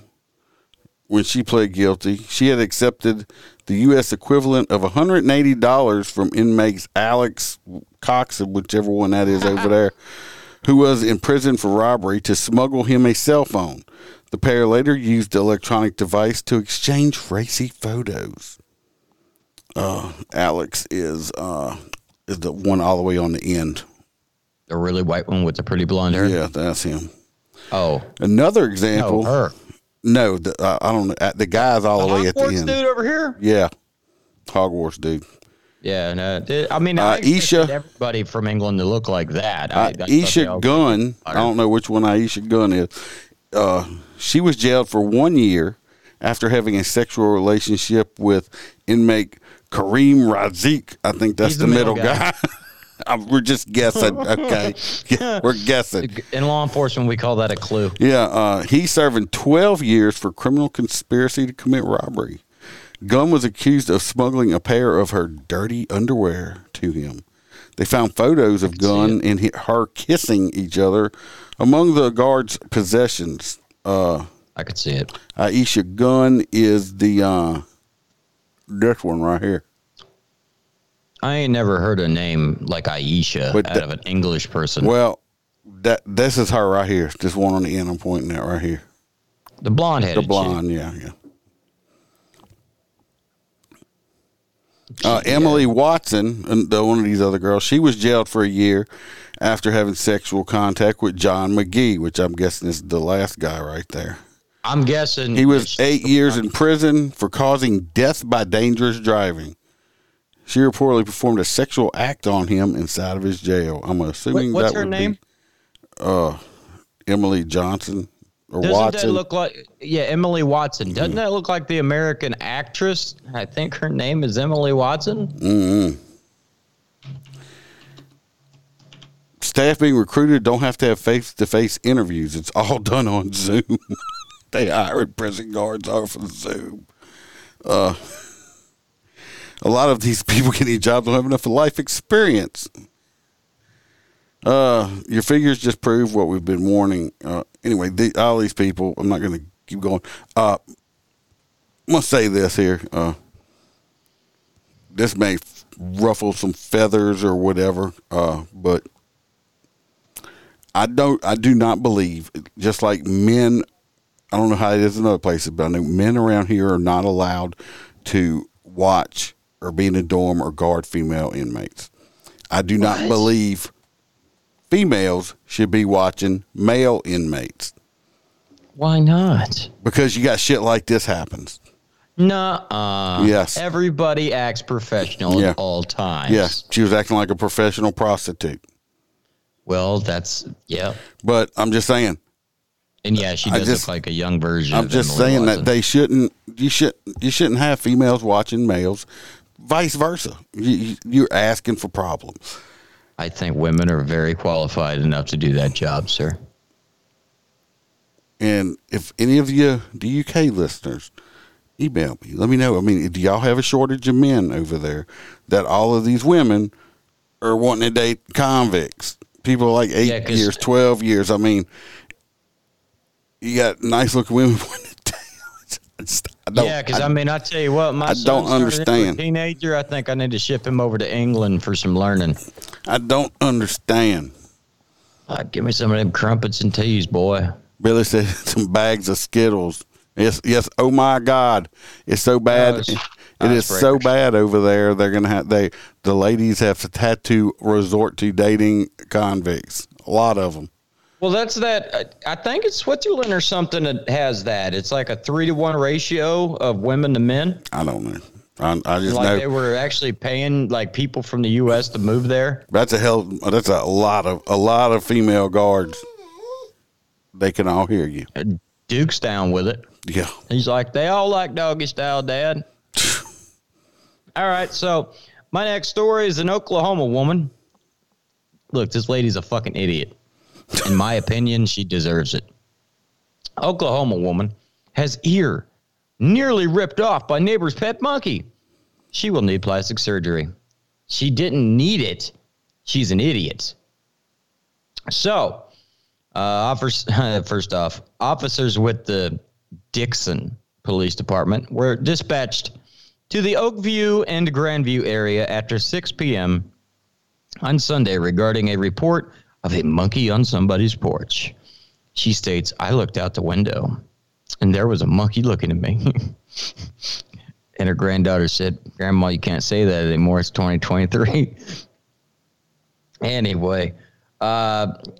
When she pled guilty, she had accepted the U.S. equivalent of $180 from inmates Alex Cox, whichever one that is over there, who was in prison for robbery, to smuggle him a cell phone. The pair later used the electronic device to exchange racy photos. Alex is the one all the way on the end. The really white one with the pretty blonde hair? Yeah, that's him. Oh. Another example. No, her. No, I don't know. The guy's all the way at the end. Hogwarts dude over here? Yeah. Hogwarts dude. Yeah. No, I mean, I expected everybody from England to look like that. Aisha Gunn, I don't know which one Aisha Gunn is. She was jailed for 1 year after having a sexual relationship with inmate Kareem Razik. I think that's the middle guy. We're just guessing, okay? Yeah, we're guessing. In law enforcement, we call that a clue. Yeah, he's serving 12 years for criminal conspiracy to commit robbery. Gunn was accused of smuggling a pair of her dirty underwear to him. They found photos of Gunn and her kissing each other among the guards' possessions. I could see it. Aisha Gunn is the this one right here. I ain't never heard a name like Aisha out of an English person. Well, this is her right here. This one on the end I'm pointing at right here. The blonde-headed. The blonde, chick. Yeah. Emily Watson, one of these other girls, she was jailed for a year after having sexual contact with John McGee, which I'm guessing is the last guy right there. I'm guessing. He was 8 years in prison for causing death by dangerous driving. She reportedly performed a sexual act on him inside of his jail. I'm assuming what's her name? Emily Johnson or doesn't Watson. That look like, yeah, Emily Watson. Doesn't that look like the American actress? I think her name is Emily Watson. Mm-hmm. Staff being recruited don't have to have face-to-face interviews. It's all done on Zoom. They hired prison guards off of Zoom. A lot of these people getting jobs don't have enough life experience. Your figures just prove what we've been warning. Anyway, all these people, I'm not going to keep going. I'm going to say this here. This may ruffle some feathers or whatever, but I do not believe, just like men, I don't know how it is in other places, but I know men around here are not allowed to watch or be in a dorm or guard female inmates. I do not believe females should be watching male inmates. Why not? Because you got shit like this happens. Nuh-uh. Yes. Everybody acts professional at all times. Yes. She was acting like a professional prostitute. Well, that's, yeah. But I'm just saying. And yeah, she does look like a young version of Emily Watson. I'm just saying that they shouldn't, you shouldn't have females watching males, vice versa. You're asking for problems. I think women are very qualified enough to do that job, sir. And if any of you, the U.K. listeners, email me. Let me know. I mean, do y'all have a shortage of men over there that all of these women are wanting to date convicts? People like 8 years, 12 years. I mean, you got nice-looking women wanting to date. I tell you what, my son started a teenager. I think I need to ship him over to England for some learning. I don't understand. Give me some of them crumpets and teas, boy. Billy said some bags of Skittles. Yes. Oh my God, it's so bad. So bad over there. They're gonna have the ladies have had to resort to dating convicts. A lot of them. Well, that's that. I think it's Switzerland or something that has that. It's like a 3-to-1 ratio of women to men. I don't know. I just know they were actually paying like people from the U.S. to move there. That's a lot of female guards. They can all hear you. Duke's down with it. Yeah. He's like, they all like doggy style, Dad. All right, so my next story is an Oklahoma woman. Look, this lady's a fucking idiot. In my opinion, she deserves it. Oklahoma woman has ear nearly ripped off by neighbor's pet monkey. She will need plastic surgery. She didn't need it. She's an idiot. So... first off, officers with the Dixon Police Department were dispatched to the Oakview and Grandview area after 6 p.m. on Sunday regarding a report of a monkey on somebody's porch. She states, I looked out the window, and there was a monkey looking at me. And her granddaughter said, Grandma, you can't say that anymore. It's 2023. Anyway...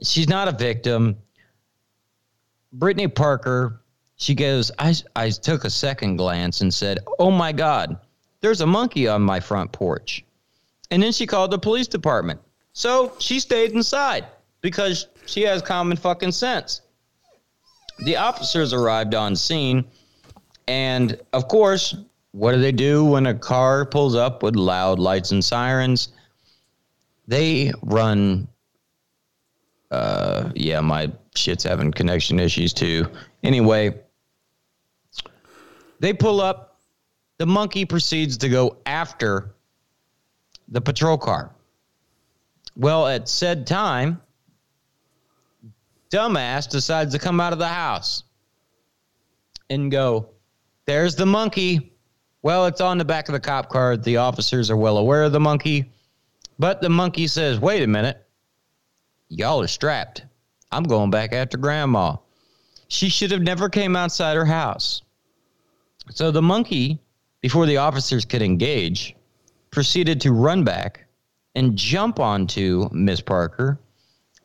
she's not a victim. Brittany Parker, she goes, I took a second glance and said, oh my God, there's a monkey on my front porch. And then she called the police department. So she stayed inside because she has common fucking sense. The officers arrived on scene. And of course, what do they do when a car pulls up with loud lights and sirens? They run... my shit's having connection issues too. Anyway, they pull up. The monkey proceeds to go after the patrol car. Well, at said time, dumbass decides to come out of the house and go, there's the monkey. Well, it's on the back of the cop car. The officers are well aware of the monkey, but the monkey says, wait a minute. Y'all are strapped. I'm going back after Grandma. She should have never came outside her house. So the monkey, before the officers could engage, proceeded to run back and jump onto Miss Parker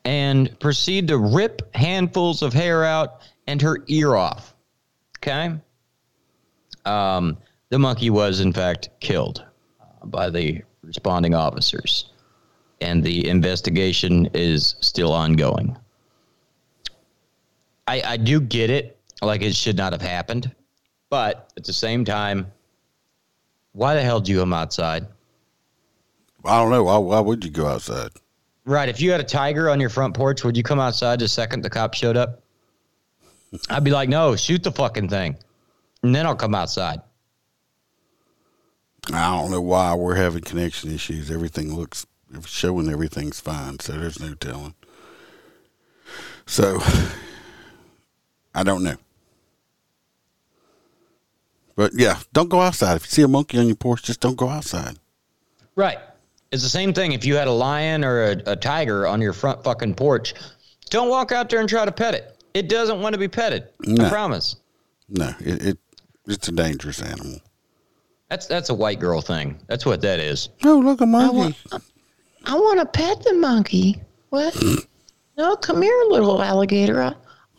and proceed to rip handfuls of hair out and her ear off. Okay? The monkey was, in fact, killed by the responding officers. And the investigation is still ongoing. I do get it. Like, it should not have happened. But at the same time, why the hell do you come outside? I don't know. Why would you go outside? Right. If you had a tiger on your front porch, would you come outside the second the cops showed up? I'd be like, no, shoot the fucking thing. And then I'll come outside. I don't know why we're having connection issues. Everything looks, showing everything's fine, so there's no telling. So, I don't know. But, yeah, don't go outside. If you see a monkey on your porch, just don't go outside. Right. It's the same thing if you had a lion or a tiger on your front fucking porch. Don't walk out there and try to pet it. It doesn't want to be petted. No. I promise. No, it's a dangerous animal. That's a white girl thing. That's what that is. Oh, look, a monkey. I want to pet the monkey. What? No, come here, little alligator.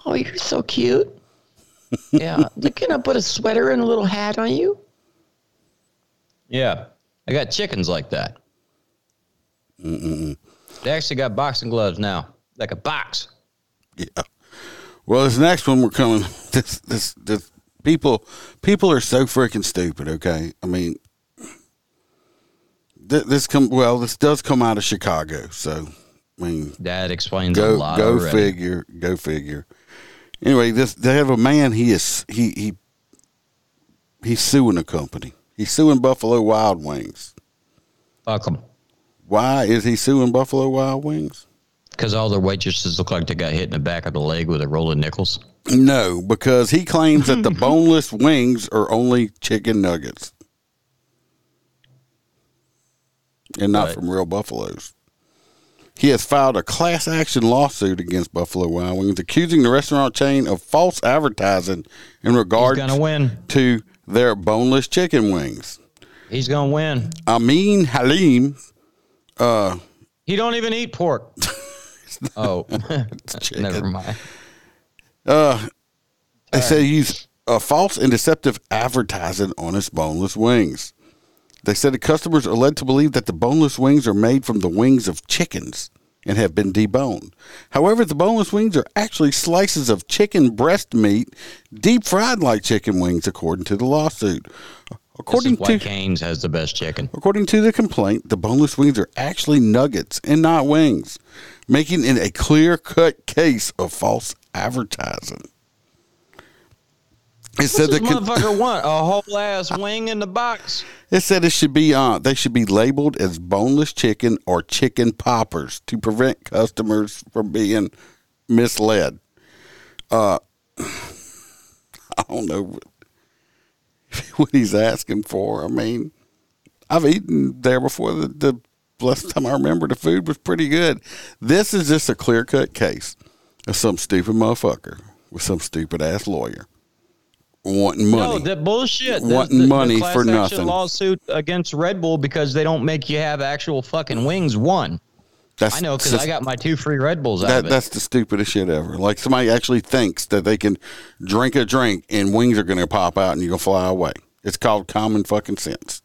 Oh, you're so cute. Yeah. Can I put a sweater and a little hat on you? Yeah. I got chickens like that. Mm-mm. They actually got boxing gloves now. Like a box. Yeah. Well, this next one we're coming. This People are so freaking stupid, okay? I mean, this does come out of Chicago, so, I mean. That explains a lot already. Go figure. Anyway, they have a man, he's suing a company. He's suing Buffalo Wild Wings. Fuck him. Why is he suing Buffalo Wild Wings? Because all their waitresses look like they got hit in the back of the leg with a roll of nickels. No, because he claims that the boneless wings are only chicken nuggets. And not from real buffaloes. He has filed a class action lawsuit against Buffalo Wild Wings, accusing the restaurant chain of false advertising in regards to their boneless chicken wings. He's going to win. Amin Halim. He don't even eat pork. Never mind. They say use a false and deceptive advertising on its boneless wings. They said the customers are led to believe that the boneless wings are made from the wings of chickens and have been deboned. However, the boneless wings are actually slices of chicken breast meat, deep fried like chicken wings, according to the lawsuit. According to Cane's has the best chicken. According to the complaint, the boneless wings are actually nuggets and not wings, making it a clear-cut case of false advertising. It said this motherfucker want a whole ass wing in the box. It said it should be they should be labeled as boneless chicken or chicken poppers to prevent customers from being misled. I don't know what he's asking for. I mean, I've eaten there before. The last time I remember, the food was pretty good. This is just a clear cut case of some stupid motherfucker with some stupid ass lawyer wanting money. No, that bullshit. Wanting money for nothing. Class action lawsuit against Red Bull because they don't make you have actual fucking wings. One, I know because I got my 2 free Red Bulls out of it. That's the stupidest shit ever. Like somebody actually thinks that they can drink a drink and wings are going to pop out and you're going to fly away. It's called common fucking sense.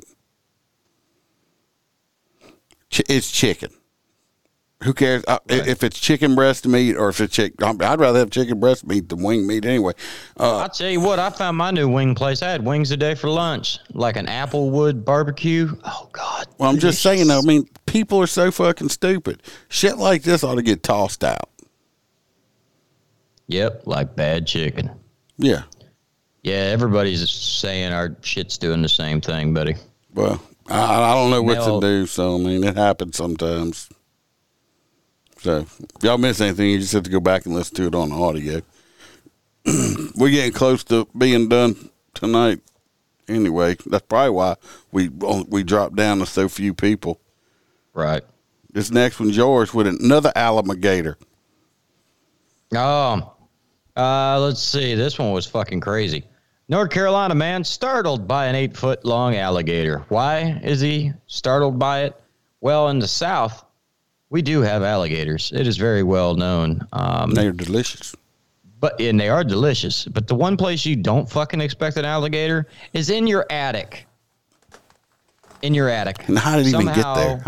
It's chicken. Who cares if it's chicken breast meat or if it's chicken? I'd rather have chicken breast meat than wing meat anyway. I'll tell you what, I found my new wing place. I had wings a day for lunch, like an Applewood barbecue. Oh, God. Well, I'm just saying, though, I mean, people are so fucking stupid. Shit like this ought to get tossed out. Yep, like bad chicken. Yeah. Yeah, everybody's saying our shit's doing the same thing, buddy. Well, I don't know what to do, so, I mean, it happens sometimes. So, if y'all miss anything, you just have to go back and listen to it on audio. We're getting close to being done tonight. Anyway, that's probably why we dropped down to so few people. Right. This next one's yours with another alligator. Let's see. This one was fucking crazy. North Carolina man startled by an 8-foot-long alligator. Why is he startled by it? Well, in the South, we do have alligators. It is very well known. They are delicious. And they are delicious. But the one place you don't fucking expect an alligator is in your attic. And how did it even get there?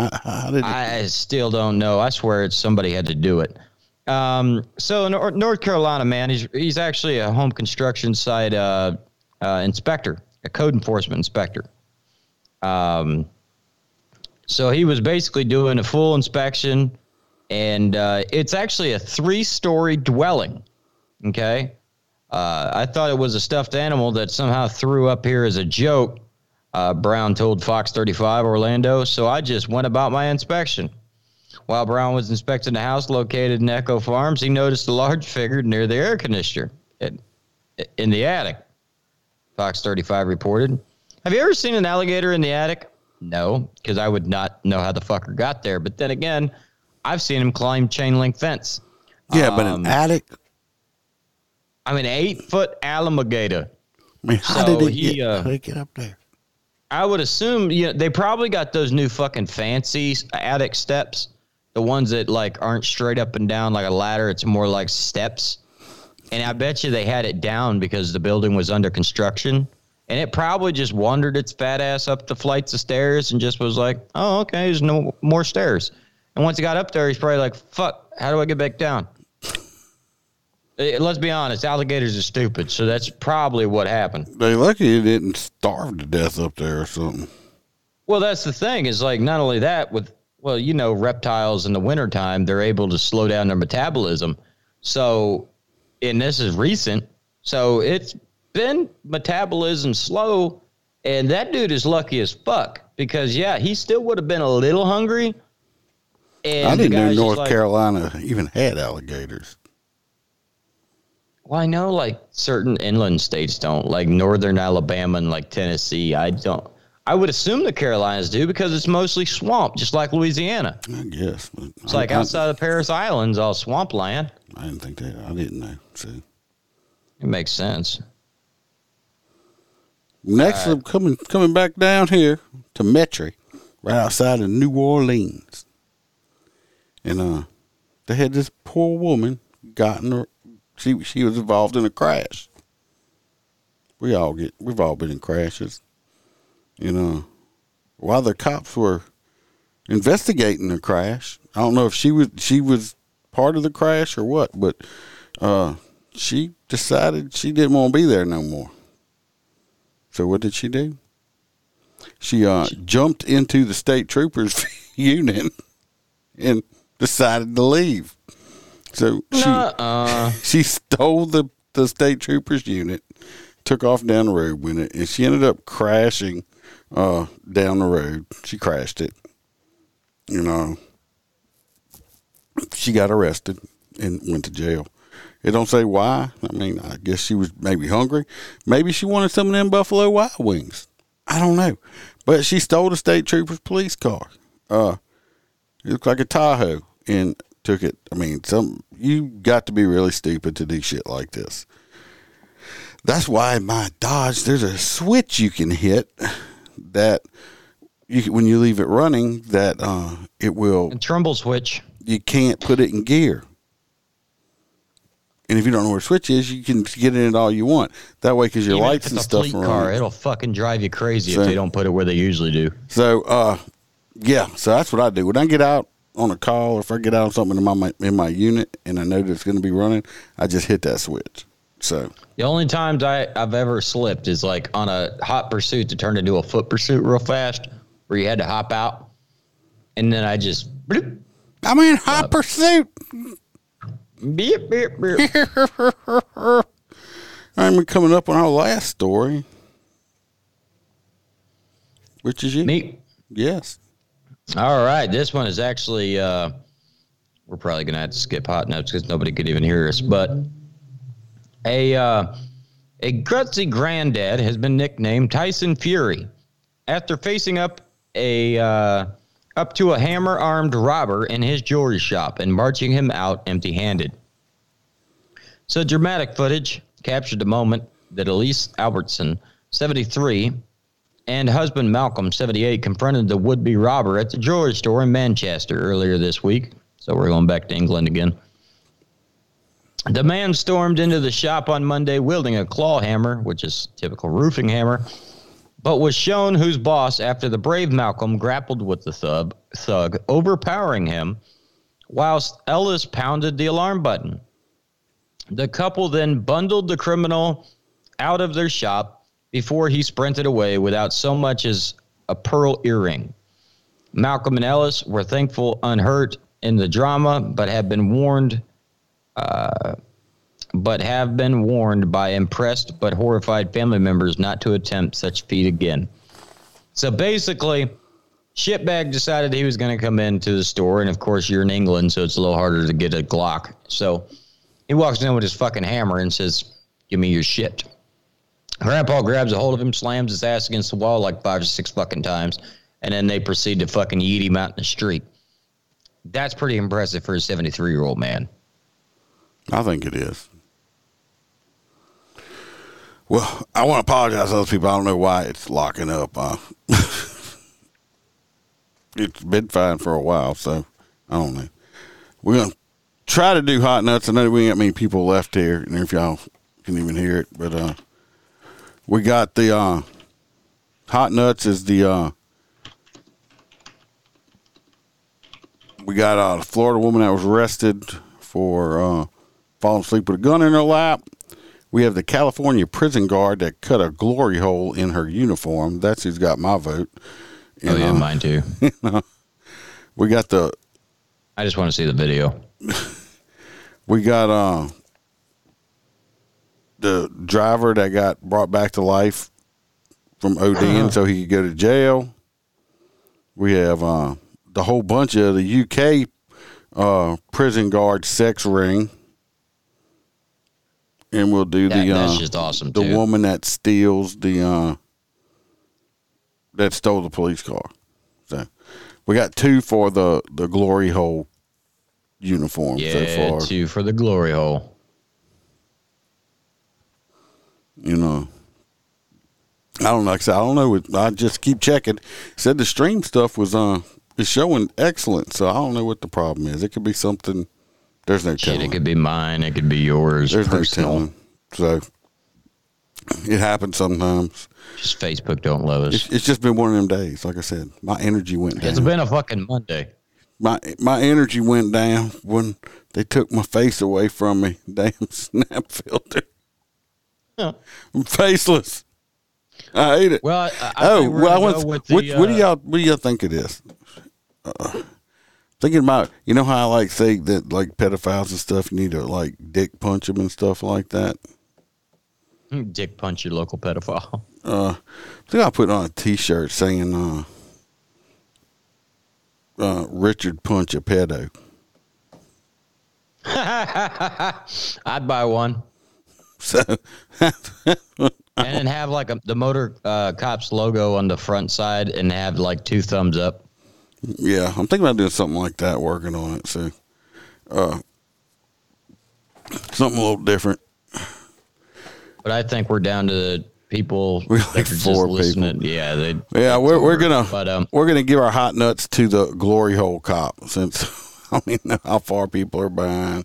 I still don't know. I swear somebody had to do it. So North Carolina, man, he's actually a home construction site inspector, a code enforcement inspector. So he was basically doing a full inspection And it's actually a 3-story dwelling. Okay. I thought it was a stuffed animal that somehow threw up here as a joke, Brown told Fox 35 Orlando. So I just went about my inspection. While Brown was inspecting the house located in Echo Farms, he noticed a large figure near the air conditioner in the attic, Fox 35 reported. Have you ever seen an alligator in the attic? No, because I would not know how the fucker got there. But then again, I've seen him climb chain link fence. Yeah, but an attic? I'm an 8-foot alligator. I mean, how so did he get up there? I would assume they probably got those new fucking fancy attic steps. The ones that like aren't straight up and down like a ladder. It's more like steps. And I bet you they had it down because the building was under construction. And it probably just wandered its fat ass up the flights of stairs and just was like, oh, okay, there's no more stairs. And once it got up there, he's probably like, fuck, how do I get back down? Let's be honest, alligators are stupid, so that's probably what happened. They lucky you didn't starve to death up there or something. Well, that's the thing. It's like not only that, reptiles in the wintertime, they're able to slow down their metabolism. So, and this is recent, so it's been metabolism slow, and that dude is lucky as fuck because, yeah, he still would have been a little hungry. And I didn't know North Carolina even had alligators. Well, I know like certain inland states don't, like northern Alabama and like Tennessee. I would assume the Carolinas do because it's mostly swamp, just like Louisiana. I guess. But it's like outside of the Paris Islands, all swamp land. I didn't know. See. It makes sense. Next, I'm coming back down here to Metairie, right outside of New Orleans. And they had this poor woman she was involved in a crash. We've all been in crashes. While the cops were investigating the crash, I don't know if she was part of the crash or what, but she decided she didn't want to be there no more. So what did she do? She jumped into the state troopers unit and decided to leave. So she stole the state troopers unit, took off down the road with it, and she ended up crashing down the road. She crashed it. She got arrested and went to jail. It don't say why. I mean, I guess she was maybe hungry. Maybe she wanted some of them Buffalo Wild Wings. I don't know. But she stole the state trooper's police car. It looked like a Tahoe and took it. I mean, you got to be really stupid to do shit like this. That's why in my Dodge, there's a switch you can hit that when you leave it running, that it will. A Trumbull switch. You can't put it in gear. And if you don't know where the switch is, you can get in it all you want. That way, because your lights and stuff are on. It'll fucking drive you crazy if they don't put it where they usually do. So, so that's what I do. When I get out on a call or if I get out on something in my unit and I know that it's going to be running, I just hit that switch. So the only times I've ever slipped is like on a hot pursuit to turn into a foot pursuit real fast where you had to hop out. And then I just... Bloop, I'm in hot pursuit. Beep, beep, beep. I remember coming up on our last story, which is you. Me? Yes. All right. This one is actually, we're probably going to have to skip hot notes because nobody could even hear us. But a gutsy granddad has been nicknamed Tyson Fury after facing up to a hammer-armed robber in his jewelry shop and marching him out empty-handed. So dramatic footage captured the moment that Elise Albertson, 73, and husband Malcolm, 78, confronted the would-be robber at the jewelry store in Manchester earlier this week. So we're going back to England again. The man stormed into the shop on Monday wielding a claw hammer, which is typical roofing hammer, but was shown who's boss after the brave Malcolm grappled with the thug, overpowering him, whilst Ellis pounded the alarm button. The couple then bundled the criminal out of their shop before he sprinted away without so much as a pearl earring. Malcolm and Ellis were thankful unhurt in the drama, but have been warned by impressed but horrified family members not to attempt such feat again. So basically, Shitbag decided he was going to come into the store, and of course you're in England, so it's a little harder to get a Glock. So he walks in with his fucking hammer and says, "Give me your shit." Grandpa grabs a hold of him, slams his ass against the wall like 5 or 6 fucking times, and then they proceed to fucking yeet him out in the street. That's pretty impressive for a 73-year-old man. I think it is. Well, I want to apologize to those people. I don't know why it's locking up. It's been fine for a while, so I don't know. We're going to try to do hot nuts. I know we ain't got many people left here, and if y'all can even hear it, but we got the hot nuts is the we got a Florida woman that was arrested for falling asleep with a gun in her lap. We have the California prison guard that cut a glory hole in her uniform. That's who's got my vote. And, oh, yeah, mine too. You know, we got the... I just want to see the video. We got the driver that got brought back to life from ODing so he could go to jail. We have... the whole bunch of the U.K. Prison guard sex ring. And we'll do that's just awesome, the too. Woman that steals the, that stole the police car. So we got 2 for the glory hole uniform so far. 2 for the glory hole. You know. I don't know. Like I said, I don't know. I just keep checking. Said the stream stuff was, it's showing excellent, so I don't know what the problem is. It could be something. There's no telling. It could be mine. It could be yours. There's no telling. So it happens sometimes. Just Facebook don't love us. It's just been one of them days. Like I said, my energy went down. It's been a fucking Monday. My energy went down when they took my face away from me. Damn snap filter. Huh. I'm faceless. I hate it. Well, what do y'all think it is? Thinking about, you know how I like say that like pedophiles and stuff, you need to like dick punch them and stuff like that. Dick punch your local pedophile. I think I put on a T-shirt saying Richard punch a pedo. I'd buy one. So and then have like the Motor Cops logo on the front side and have like 2 thumbs up. Yeah, I'm thinking about doing something like that, working on it. So, something a little different. But I think we're down to people. We're like 4 listening. People. Yeah, we're gonna give our hot nuts to the glory hole cop since I don't even know how far people are behind.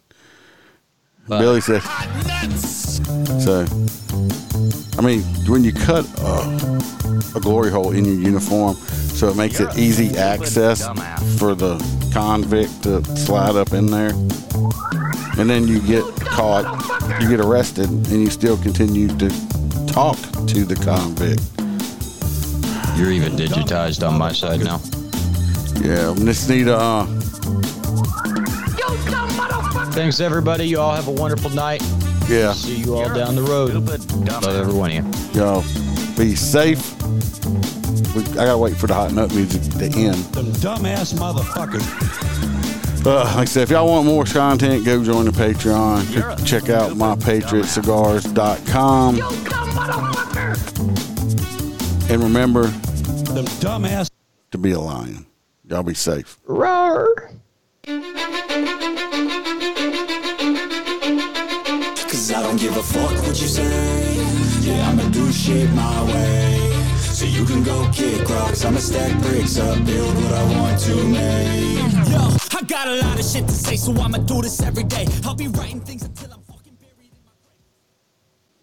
Billy said, hot nuts! So, I mean, when you cut a glory hole in your uniform, so it makes it easy access for the convict to slide up in there. And then you get caught, you get arrested, and you still continue to talk to the convict. You're even digitized on my side now. Yeah, we just need thanks, everybody. You all have a wonderful night. Yeah. See you all down the road. Love everyone here. Y'all be safe. I got to wait for the hot nut music to end. The dumbass motherfucker. Like I said, if y'all want more content, go join the Patreon. Check out mypatriotcigars.com. And remember the dumbass to be a lion. Y'all be safe. Roar. I don't give a fuck what you say. Yeah, I'ma do shit my way. So you can go kick rocks, I'ma stack bricks up, build what I want to make. Yo, I got a lot of shit to say, so I'ma do this every day. I'll be writing things until I'm